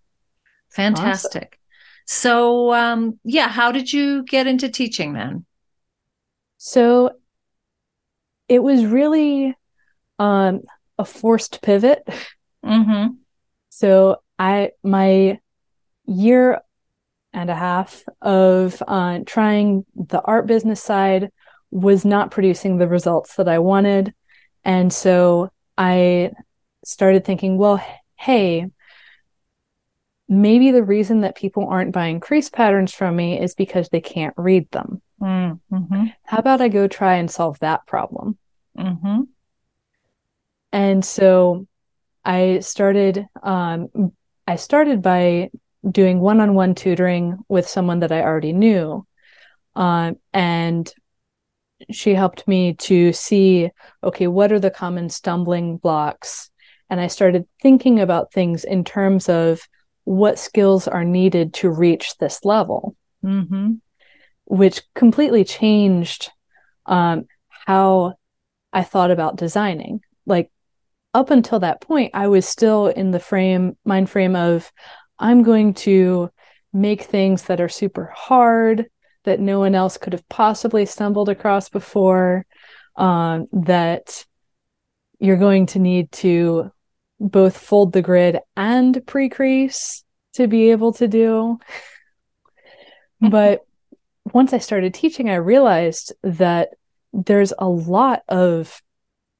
Fantastic. Awesome. So, how did you get into teaching then? So it was really a forced pivot. Mm-hmm. So my year and a half of trying the art business side was not producing the results that I wanted. And so I started thinking, well, hey, maybe the reason that people aren't buying crease patterns from me is because they can't read them. Mm-hmm. How about I go try and solve that problem? Mm-hmm. And so I started by doing one-on-one tutoring with someone that I already knew. And she helped me to see, okay, what are the common stumbling blocks? And I started thinking about things in terms of what skills are needed to reach this level, which completely changed how I thought about designing. Like, up until that point, I was still in the mind frame of, I'm going to make things that are super hard, that no one else could have possibly stumbled across before, that you're going to need to both fold the grid and pre-crease to be able to do. But once I started teaching, I realized that there's a lot of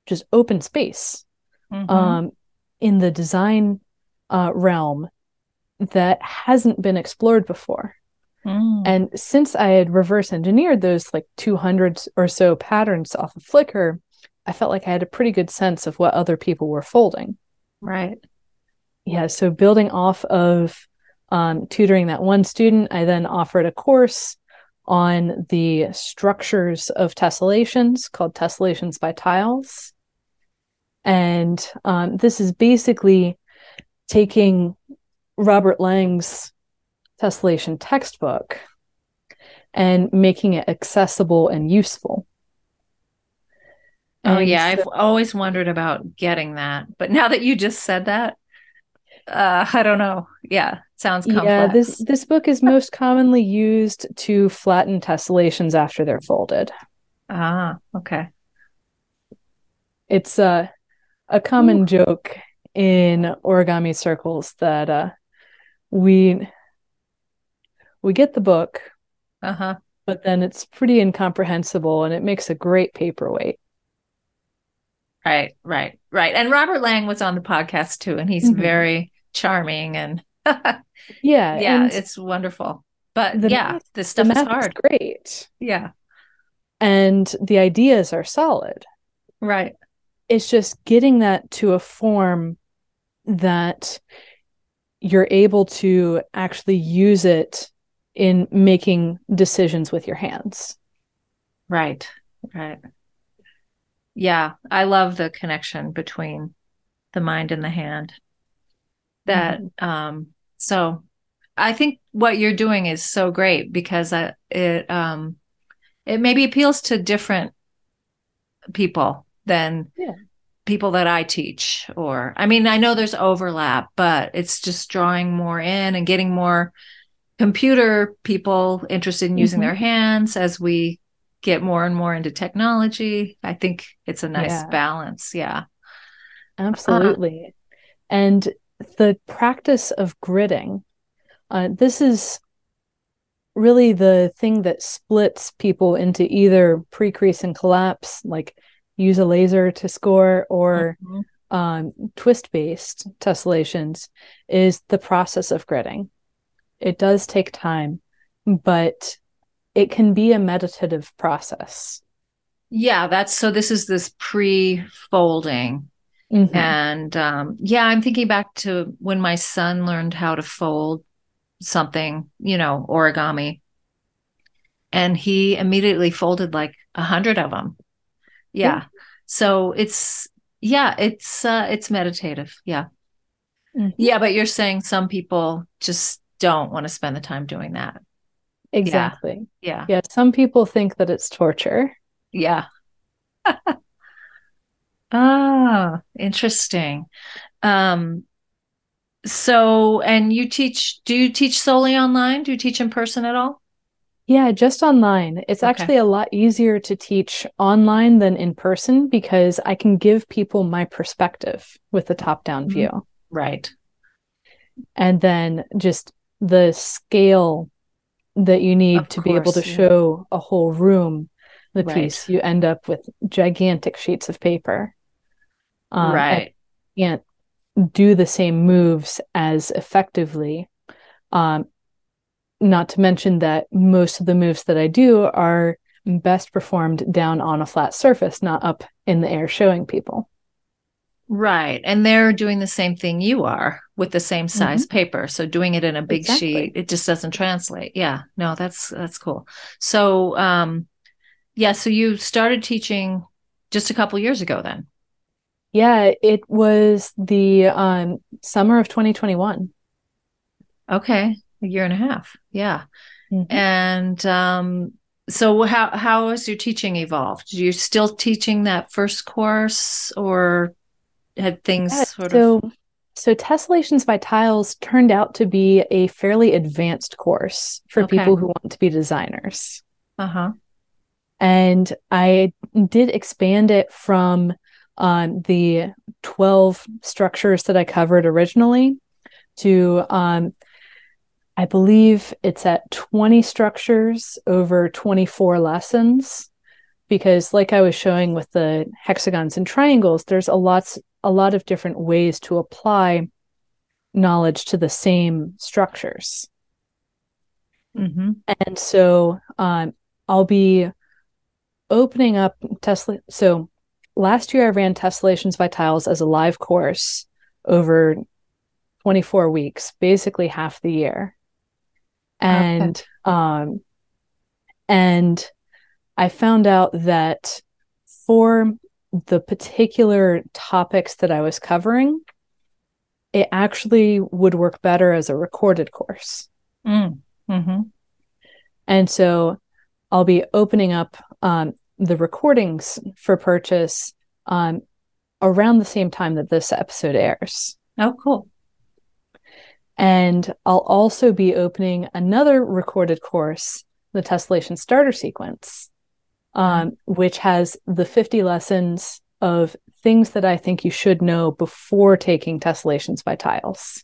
just open space in the design realm that hasn't been explored before. And since I had reverse engineered those like 200 or so patterns off of Flickr, I felt like I had a pretty good sense of what other people were folding. Right. Yeah. So building off of tutoring that one student, I then offered a course on the structures of tessellations called Tessellations by Tiles. And this is basically taking Robert Lang's tessellation textbook and making it accessible and useful. Oh, yeah. I've always wondered about getting that. But now that you just said that, I don't know. Yeah, sounds complex. Yeah, this book is most commonly used to flatten tessellations after they're folded. Ah, okay. It's a common joke in origami circles that we get the book, but then it's pretty incomprehensible, and it makes a great paperweight. Right. And Robert Lang was on the podcast too, and he's very charming and and it's wonderful. But this stuff is hard. Is great. Yeah. And the ideas are solid. Right. It's just getting that to a form that you're able to actually use it in making decisions with your hands. Right. Yeah, I love the connection between the mind and the hand. That so I think what you're doing is so great because it maybe appeals to different people than people that I teach, or, I mean, I know there's overlap, but it's just drawing more in and getting more computer people interested in using their hands as we get more and more into technology. I think it's a nice balance. Yeah, absolutely. And the practice of gridding, this is really the thing that splits people into either pre-crease and collapse, like use a laser to score, or twist-based tessellations, is the process of gridding. It does take time, but it can be a meditative process. Yeah, that's, so this is this pre-folding. And I'm thinking back to when my son learned how to fold something, you know, origami. And he immediately folded like 100 of them. Yeah. So it's meditative. Yeah. Yeah. But you're saying some people just don't want to spend the time doing that. Exactly. Yeah. Yeah. Some people think that it's torture. Yeah. Ah, interesting. So, and you teach, do you teach solely online? Do you teach in person at all? Yeah, just online. It's actually a lot easier to teach online than in person, because I can give people my perspective with the top-down view. Right. And then just the scale that you need of to be able to show a whole room the piece, you end up with gigantic sheets of paper. You can't do the same moves as effectively. Not to mention that most of the moves that I do are best performed down on a flat surface, not up in the air showing people. Right. And they're doing the same thing you are with the same size paper. So doing it in a big sheet, it just doesn't translate. Yeah. No, that's cool. So, so you started teaching just a couple years ago then. Yeah, it was the summer of 2021. Okay. A year and a half. Yeah. And so how has your teaching evolved? Are you still teaching that first course, or had things So Tessellations by Tiles turned out to be a fairly advanced course for people who want to be designers. And I did expand it from the 12 structures that I covered originally to I believe it's at 20 structures over 24 lessons, because like I was showing with the hexagons and triangles, there's a lot of different ways to apply knowledge to the same structures. And so I'll be opening up Tesla. So last year I ran Tessellations by Tiles as a live course over 24 weeks, basically half the year. And and I found out that for the particular topics that I was covering, it actually would work better as a recorded course. And so I'll be opening up the recordings for purchase around the same time that this episode airs. Oh, cool. And I'll also be opening another recorded course, the Tessellation Starter Sequence, which has the 50 lessons of things that I think you should know before taking Tessellations by Tiles.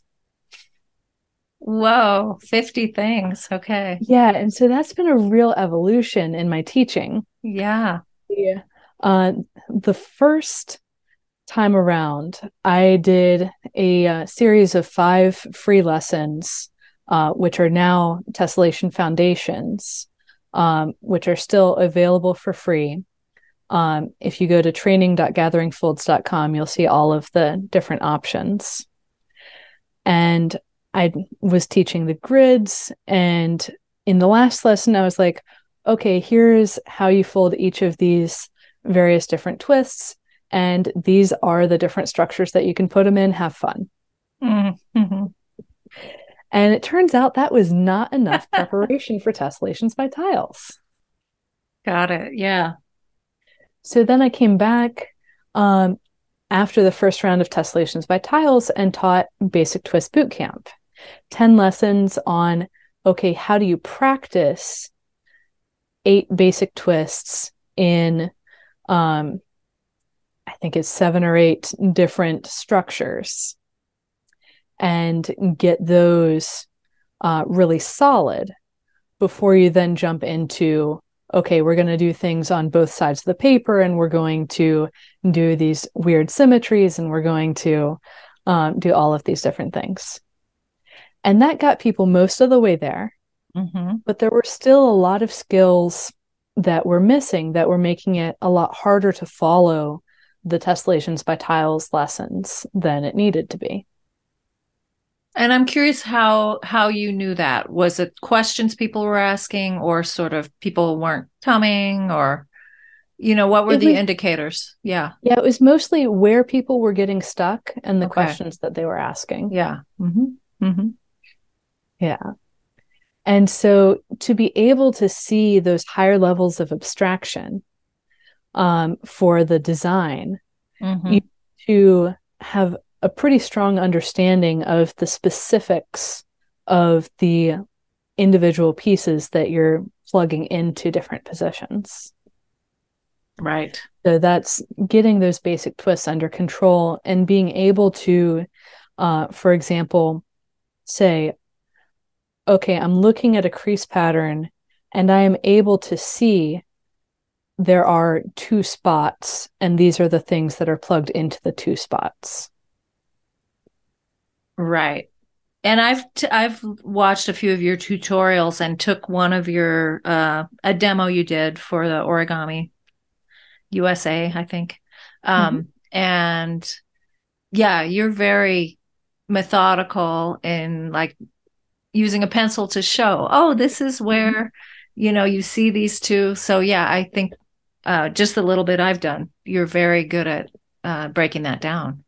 Whoa, 50 things. Okay. Yeah. And so that's been a real evolution in my teaching. Yeah. Yeah. The first time around, I did a series of 5 free lessons, which are now Tessellation Foundations, which are still available for free. If you go to training.gatheringfolds.com, you'll see all of the different options. And I was teaching the grids, and in the last lesson, I was like, okay, here's how you fold each of these various different twists. And these are the different structures that you can put them in. Have fun. And it turns out that was not enough preparation for Tessellations by Tiles. Got it. Yeah. So then I came back after the first round of tessellations by tiles and taught Basic Twist Boot Camp. 10 lessons on, okay, how do you practice 8 basic twists in, I think it's 7 or 8 different structures, and get those really solid before you then jump into, okay, we're going to do things on both sides of the paper, and we're going to do these weird symmetries, and we're going to do all of these different things. And that got people most of the way there. Mm-hmm. But there were still a lot of skills that were missing that were making it a lot harder to follow the tessellations by tiles lessons than it needed to be. And I'm curious how you knew that. Was it questions people were asking, or sort of people weren't coming, or, you know, what were the indicators? Yeah. Yeah. It was mostly where people were getting stuck and the questions that they were asking. Yeah. Mm-hmm. Mm-hmm. Yeah. And so to be able to see those higher levels of abstraction for the design, mm-hmm. you to have a pretty strong understanding of the specifics of the individual pieces that you're plugging into different positions. Right. So that's getting those basic twists under control and being able to, for example, say, okay, I'm looking at a crease pattern and I am able to see there are 2 spots, and these are the things that are plugged into the 2 spots. Right. And I've watched a few of your tutorials and took one of your, a demo you did for the Origami USA, I think. Mm-hmm. And yeah, you're very methodical in like using a pencil to show, oh, this is where, you know, you see these 2. So yeah, I think just the little bit I've done, you're very good at breaking that down.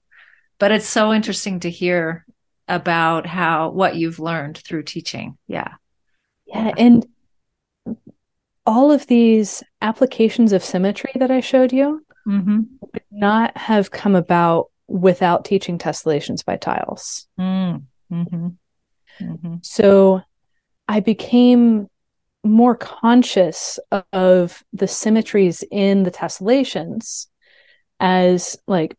But it's so interesting to hear about how, what you've learned through teaching. Yeah. Yeah. And all of these applications of symmetry that I showed you mm-hmm. would not have come about without teaching tessellations by tiles. Mm-hmm. Mm-hmm. So I became more conscious of the symmetries in the tessellations as like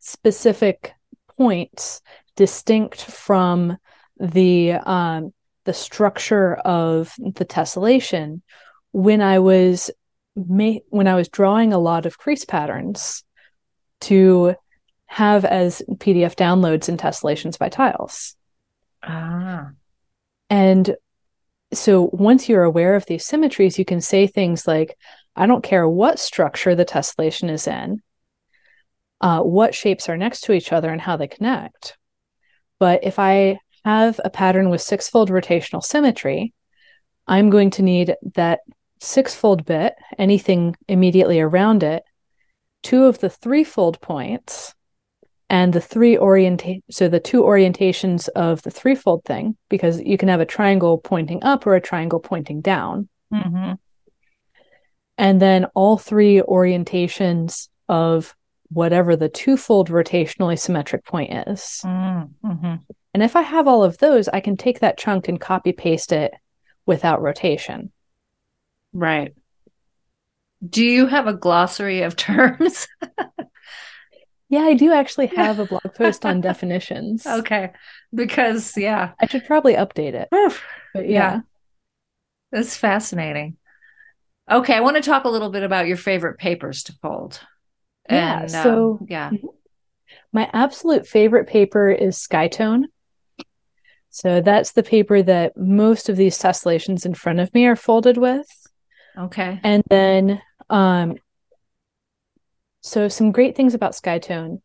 specific points distinct from the structure of the tessellation. When I was drawing a lot of crease patterns to have as PDF downloads in tessellations by tiles. Ah. And so once you're aware of these symmetries, you can say things like, I don't care what structure the tessellation is in, what shapes are next to each other and how they connect. But if I have a pattern with 6-fold rotational symmetry, I'm going to need that 6-fold bit, anything immediately around it, 2 of the 3-fold points, and the 3 the 2 orientations of the 3-fold thing, because you can have a triangle pointing up or a triangle pointing down. Mm-hmm. And then all 3 orientations of whatever the 2-fold rotationally symmetric point is. Mm-hmm. And if I have all of those, I can take that chunk and copy paste it without rotation. Right. Do you have a glossary of terms? Yeah, I do actually have a blog post on definitions. Okay. Because, yeah. I should probably update it. But yeah. That's fascinating. Okay. I want to talk a little bit about your favorite papers to fold. Yeah. And, my absolute favorite paper is Skytone. So that's the paper that most of these tessellations in front of me are folded with. Okay. And then, so some great things about Skytone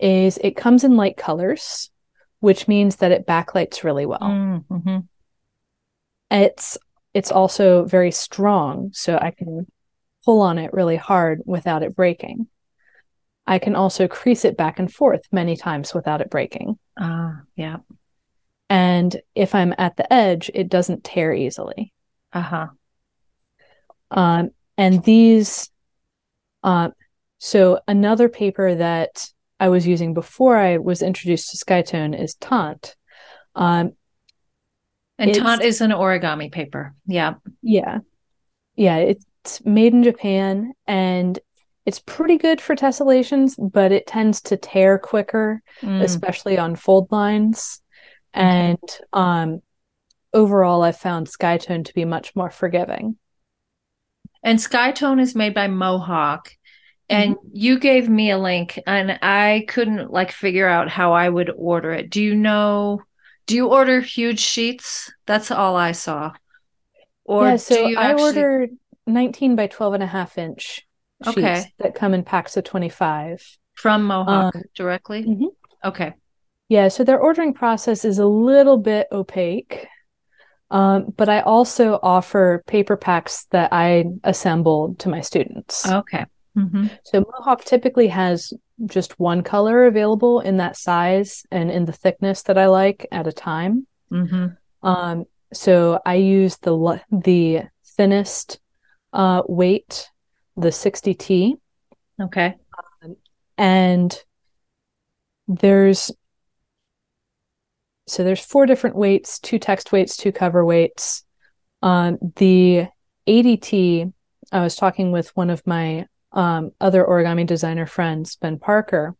is it comes in light colors, which means that it backlights really well. Mm-hmm. It's also very strong, so I can pull on it really hard without it breaking. I can also crease it back and forth many times without it breaking. Yeah. And if I'm at the edge, it doesn't tear easily. Uh-huh. And these... So another paper that I was using before I was introduced to Skytone is Tant. And Tant is an origami paper. Yeah. Yeah. Yeah. It's made in Japan and it's pretty good for tessellations, but it tends to tear quicker, especially on fold lines. Okay. And overall, I found Skytone to be much more forgiving. And Skytone is made by Mohawk. And you gave me a link and I couldn't figure out how I would order it. Do you order huge sheets? That's all I saw. Or yeah, so I ordered 19 by 12 and a half inch sheets that come in packs of 25. From Mohawk directly? Mm-hmm. Okay. Yeah, so their ordering process is a little bit opaque. But I also offer paper packs that I assembled to my students. Okay. Mm-hmm. So Mohawk typically has just one color available in that size and in the thickness that I like at a time. Mm-hmm. So I use the thinnest weight, the 60T. Okay. And there's four different weights, two text weights, two cover weights. The 80T, I was talking with one of my other origami designer friends, Ben Parker,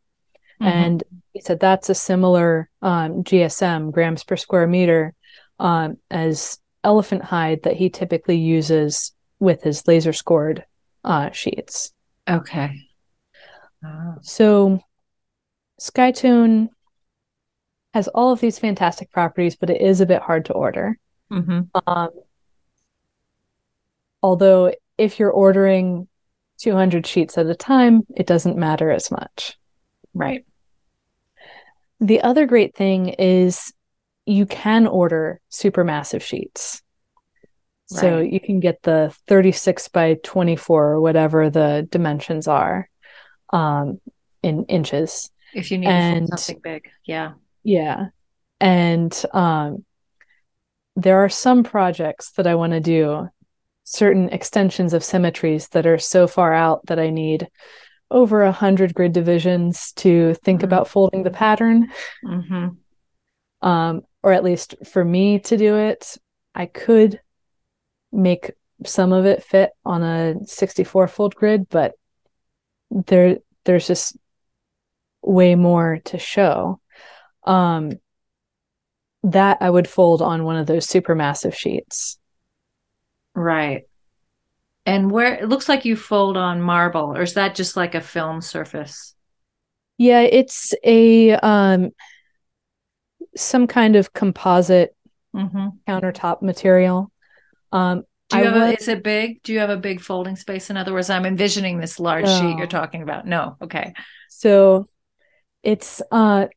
and he said that's a similar GSM, grams per square meter, as elephant hide that he typically uses with his laser scored sheets. Okay. Wow. So Skytone has all of these fantastic properties, but it is a bit hard to order. Mm-hmm. Although if you're ordering 200 sheets at a time, it doesn't matter as much. Right. The other great thing is you can order supermassive sheets. Right. So you can get the 36 by 24 or whatever the dimensions are in inches. If you need something big. Yeah. Yeah. And there are some projects that I want to do, certain extensions of symmetries that are so far out that I need over 100 grid divisions to think about folding the pattern. Mm-hmm. Or at least for me to do it, I could make some of it fit on a 64 fold grid, but there's just way more to show. That I would fold on one of those supermassive sheets. Right. And where it looks like you fold on marble, or is that just like a film surface? Yeah, it's a some kind of composite countertop material. Is it big? Do you have a big folding space? In other words, I'm envisioning this large sheet you're talking about. No. Okay. So it's I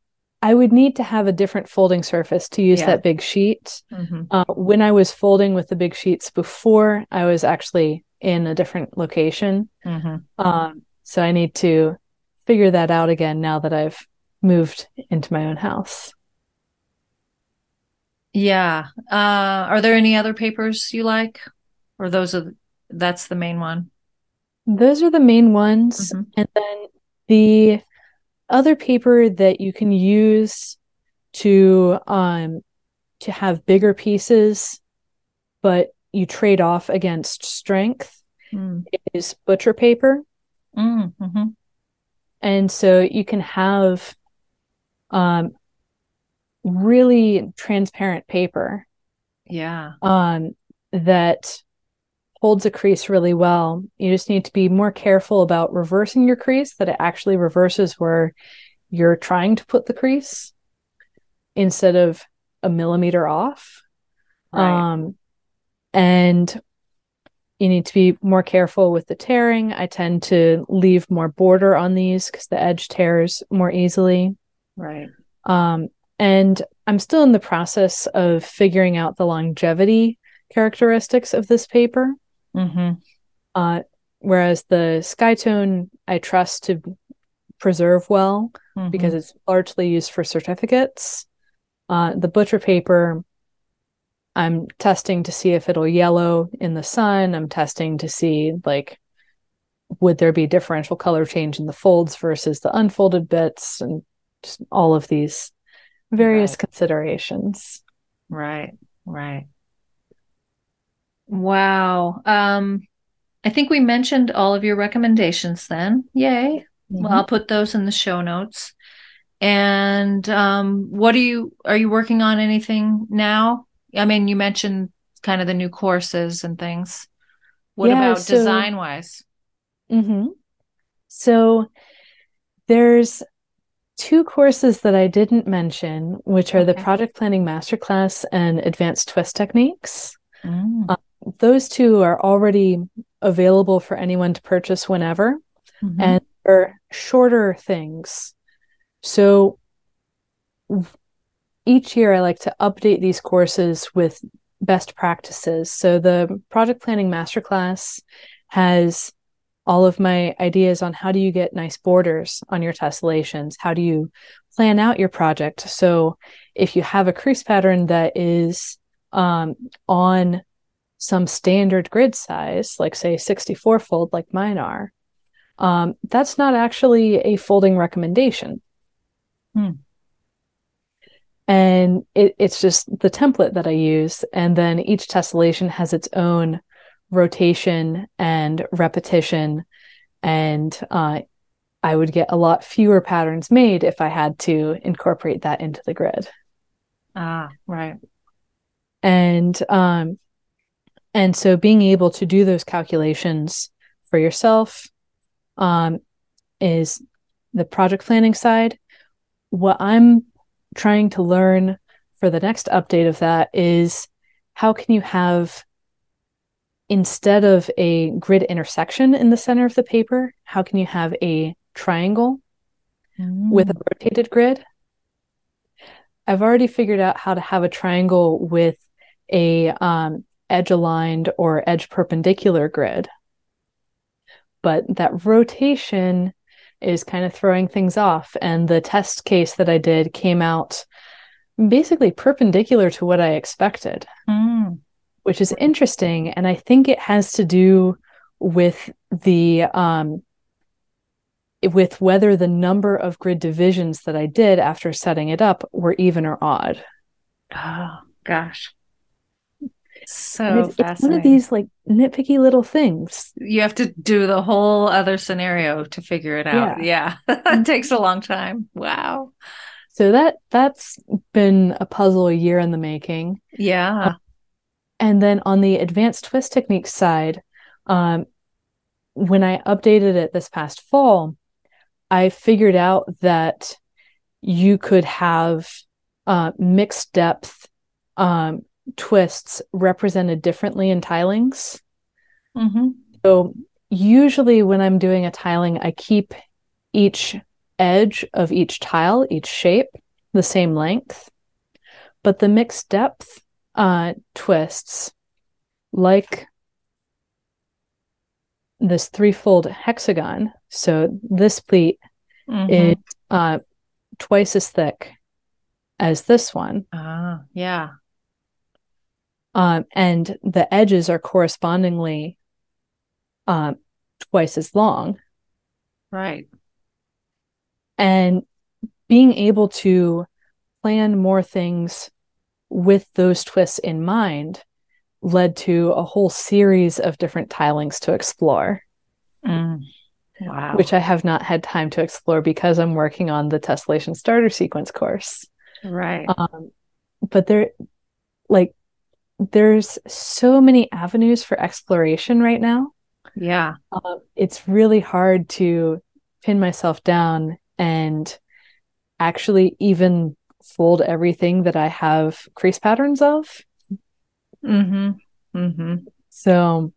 would need to have a different folding surface to use that big sheet. Mm-hmm. When I was folding with the big sheets before, I was actually in a different location. Mm-hmm. So I need to figure that out again now that I've moved into my own house. Yeah. Are there any other papers you like? Or that's the main one? Those are the main ones. Mm-hmm. And then the other paper that you can use to have bigger pieces, but you trade off against strength is butcher paper. Mm-hmm. And so you can have really transparent paper that holds a crease really well. You just need to be more careful about reversing your crease, that it actually reverses where you're trying to put the crease instead of a millimeter off. Right. And you need to be more careful with the tearing. I tend to leave more border on these because the edge tears more easily. Right. And I'm still in the process of figuring out the longevity characteristics of this paper. Mm-hmm. Whereas the Skytone I trust to preserve well because it's largely used for certificates. The butcher paper, I'm testing to see if it'll yellow in the sun. I'm testing to see would there be differential color change in the folds versus the unfolded bits, and just all of these various considerations. Right. Wow. I think we mentioned all of your recommendations then. Yay. Mm-hmm. Well, I'll put those in the show notes. And what are you working on anything now? I mean, you mentioned kind of the new courses and things. What about design wise? Mm-hmm. So there's two courses that I didn't mention, which are the Project Planning Masterclass and Advanced Twist Techniques. Mm. Those two are already available for anyone to purchase whenever, and they're shorter things. So each year I like to update these courses with best practices. So the Project Planning Masterclass has all of my ideas on how do you get nice borders on your tessellations? How do you plan out your project? So if you have a crease pattern that is on some standard grid size, like say 64 fold, like mine are, that's not actually a folding recommendation. And it's just the template that I use. And then each tessellation has its own rotation and repetition. And I would get a lot fewer patterns made if I had to incorporate that into the grid. Ah, right. And so being able to do those calculations for yourself is the project planning side. What I'm trying to learn for the next update of that is how can you have, instead of a grid intersection in the center of the paper, how can you have a triangle with a rotated grid? I've already figured out how to have a triangle with a edge aligned or edge perpendicular grid. But that rotation is kind of throwing things off. And the test case that I did came out basically perpendicular to what I expected, which is interesting. And I think it has to do with the with whether the number of grid divisions that I did after setting it up were even or odd. Oh, gosh. So it's one of these like nitpicky little things. You have to do the whole other scenario to figure it out. Yeah. It takes a long time. Wow. So that's been a puzzle a year in the making. Yeah. And then on the advanced twist technique side, when I updated it this past fall, I figured out that you could have mixed depth twists represented differently in tilings. So usually when I'm doing a tiling, I keep each edge of each tile, each shape, the same length. But the mixed depth twists, like this threefold hexagon, so this pleat is twice as thick as this one. And the edges are correspondingly twice as long. Right. And being able to plan more things with those twists in mind led to a whole series of different tilings to explore, which I have not had time to explore because I'm working on the Tessellation Starter Sequence course. Right. But they're like, there's so many avenues for exploration right now. Yeah. It's really hard to pin myself down and actually even fold everything that I have crease patterns of. So.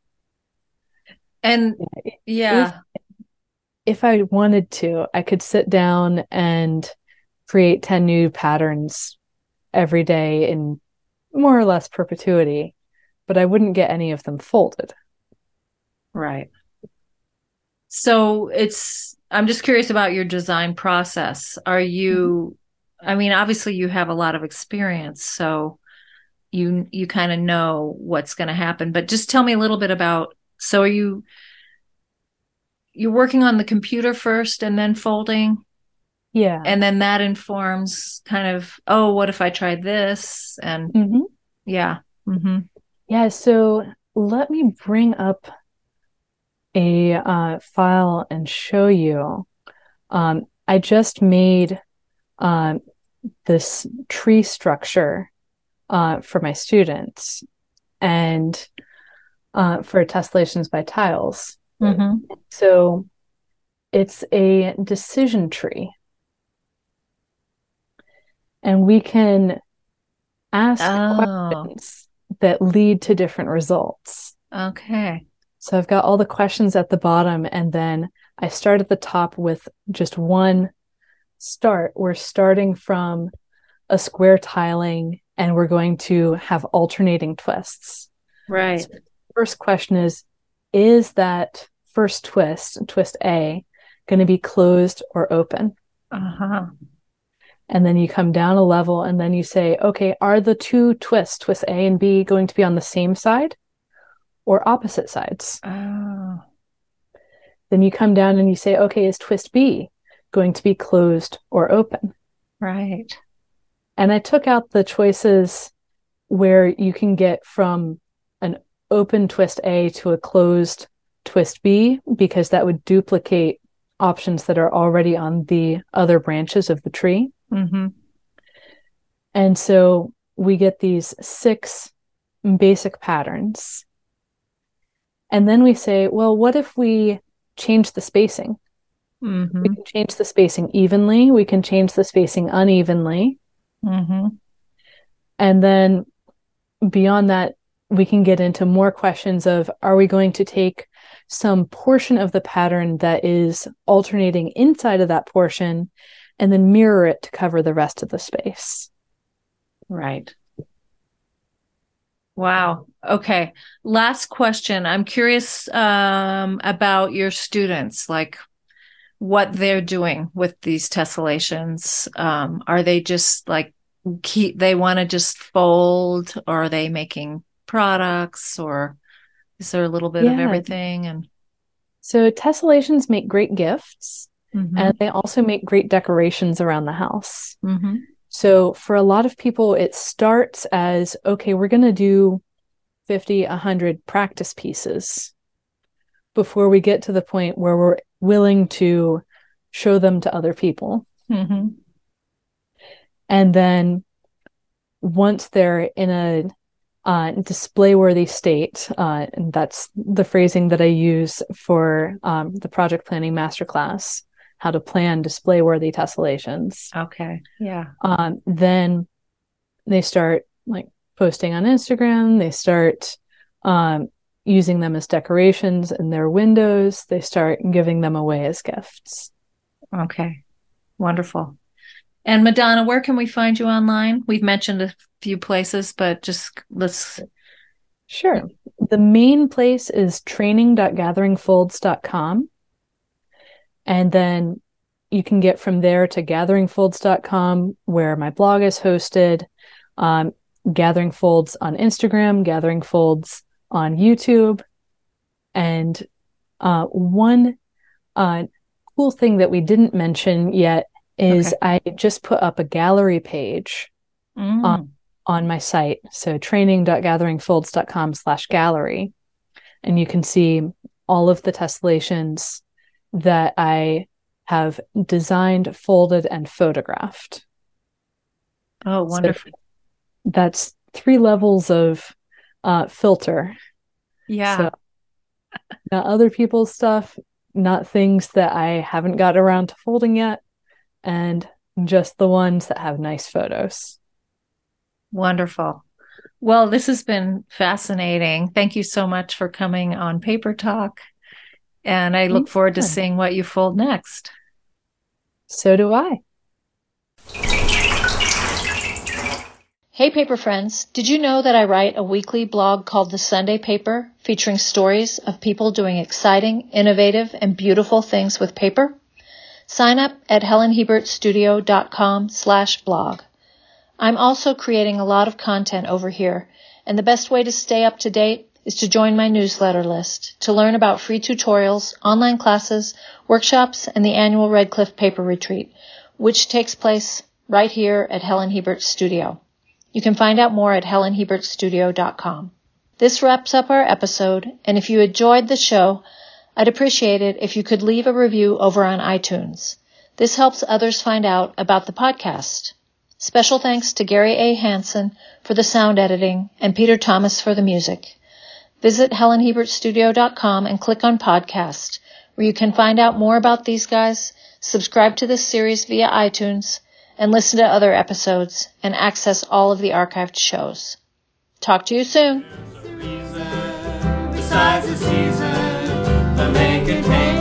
And if I wanted to, I could sit down and create 10 new patterns every day in more or less perpetuity, but I wouldn't get any of them folded. Right. So I'm just curious about your design process. Are you, I mean, obviously you have a lot of experience, so you kind of know what's going to happen, but just tell me a little bit about, so are you you're working on the computer first and then folding. Yeah. And then that informs kind of, oh, what if I tried this? And mm-hmm. yeah. Mm-hmm. Yeah. So let me bring up a file and show you. I just made this tree structure for my students and for tessellations by tiles. Mm-hmm. So it's a decision tree. And we can ask questions that lead to different results. Okay. So I've got all the questions at the bottom, and then I start at the top with just one start. We're starting from a square tiling, and we're going to have alternating twists. Right. So first question is that first twist, twist A, going to be closed or open? Uh-huh. And then you come down a level, and then you say, okay, are the two twists, twist A and B, going to be on the same side or opposite sides? Oh. Then you come down and you say, okay, is twist B going to be closed or open? Right. And I took out the choices where you can get from an open twist A to a closed twist B, because that would duplicate options that are already on the other branches of the tree. Mm-hmm. And so we get these 6 basic patterns. And then we say, well, what if we change the spacing? Mm-hmm. We can change the spacing evenly. We can change the spacing unevenly. Mm-hmm. And then beyond that, we can get into more questions of, are we going to take some portion of the pattern that is alternating inside of that portion and then mirror it to cover the rest of the space? Right. Wow. Okay. Last question. I'm curious about your students, like what they're doing with these tessellations. Are they just like, they want to just fold, or are they making products, or is there a little bit of everything? And so tessellations make great gifts. Mm-hmm. And they also make great decorations around the house. Mm-hmm. So for a lot of people, it starts as, okay, we're going to do 50, 100 practice pieces before we get to the point where we're willing to show them to other people. Mm-hmm. And then once they're in a display-worthy state, and that's the phrasing that I use for the project planning masterclass, how to plan display-worthy tessellations. Okay. Yeah. Then they start like posting on Instagram. They start using them as decorations in their windows. They start giving them away as gifts. Okay. Wonderful. And Madonna, where can we find you online? We've mentioned a few places, but just let's. Sure. The main place is training.gatheringfolds.com. And then you can get from there to gatheringfolds.com, where my blog is hosted, Gathering Folds on Instagram, Gathering Folds on YouTube. And one cool thing that we didn't mention yet is I just put up a gallery page on my site. So training.gatheringfolds.com/gallery. And you can see all of the tessellations that I have designed, folded, and photographed. Oh, wonderful. So that's 3 levels of filter. Yeah. So, not other people's stuff, not things that I haven't got around to folding yet, and just the ones that have nice photos. Wonderful. Well, this has been fascinating. Thank you so much for coming on Paper Talk. And I look forward to seeing what you fold next. So do I. Hey, paper friends. Did you know that I write a weekly blog called The Sunday Paper, featuring stories of people doing exciting, innovative, and beautiful things with paper? Sign up at helenhebertstudio.com/blog. I'm also creating a lot of content over here, and the best way to stay up to date is to join my newsletter list to learn about free tutorials, online classes, workshops, and the annual Red Cliff Paper Retreat, which takes place right here at Helen Hebert Studio. You can find out more at helenhebertstudio.com. This wraps up our episode, and if you enjoyed the show, I'd appreciate it if you could leave a review over on iTunes. This helps others find out about the podcast. Special thanks to Gary A. Hansen for the sound editing and Peter Thomas for the music. Visit helenhebertstudio.com and click on podcast, where you can find out more about these guys, subscribe to this series via iTunes, and listen to other episodes and access all of the archived shows. Talk to you soon. Besides the season, the man contains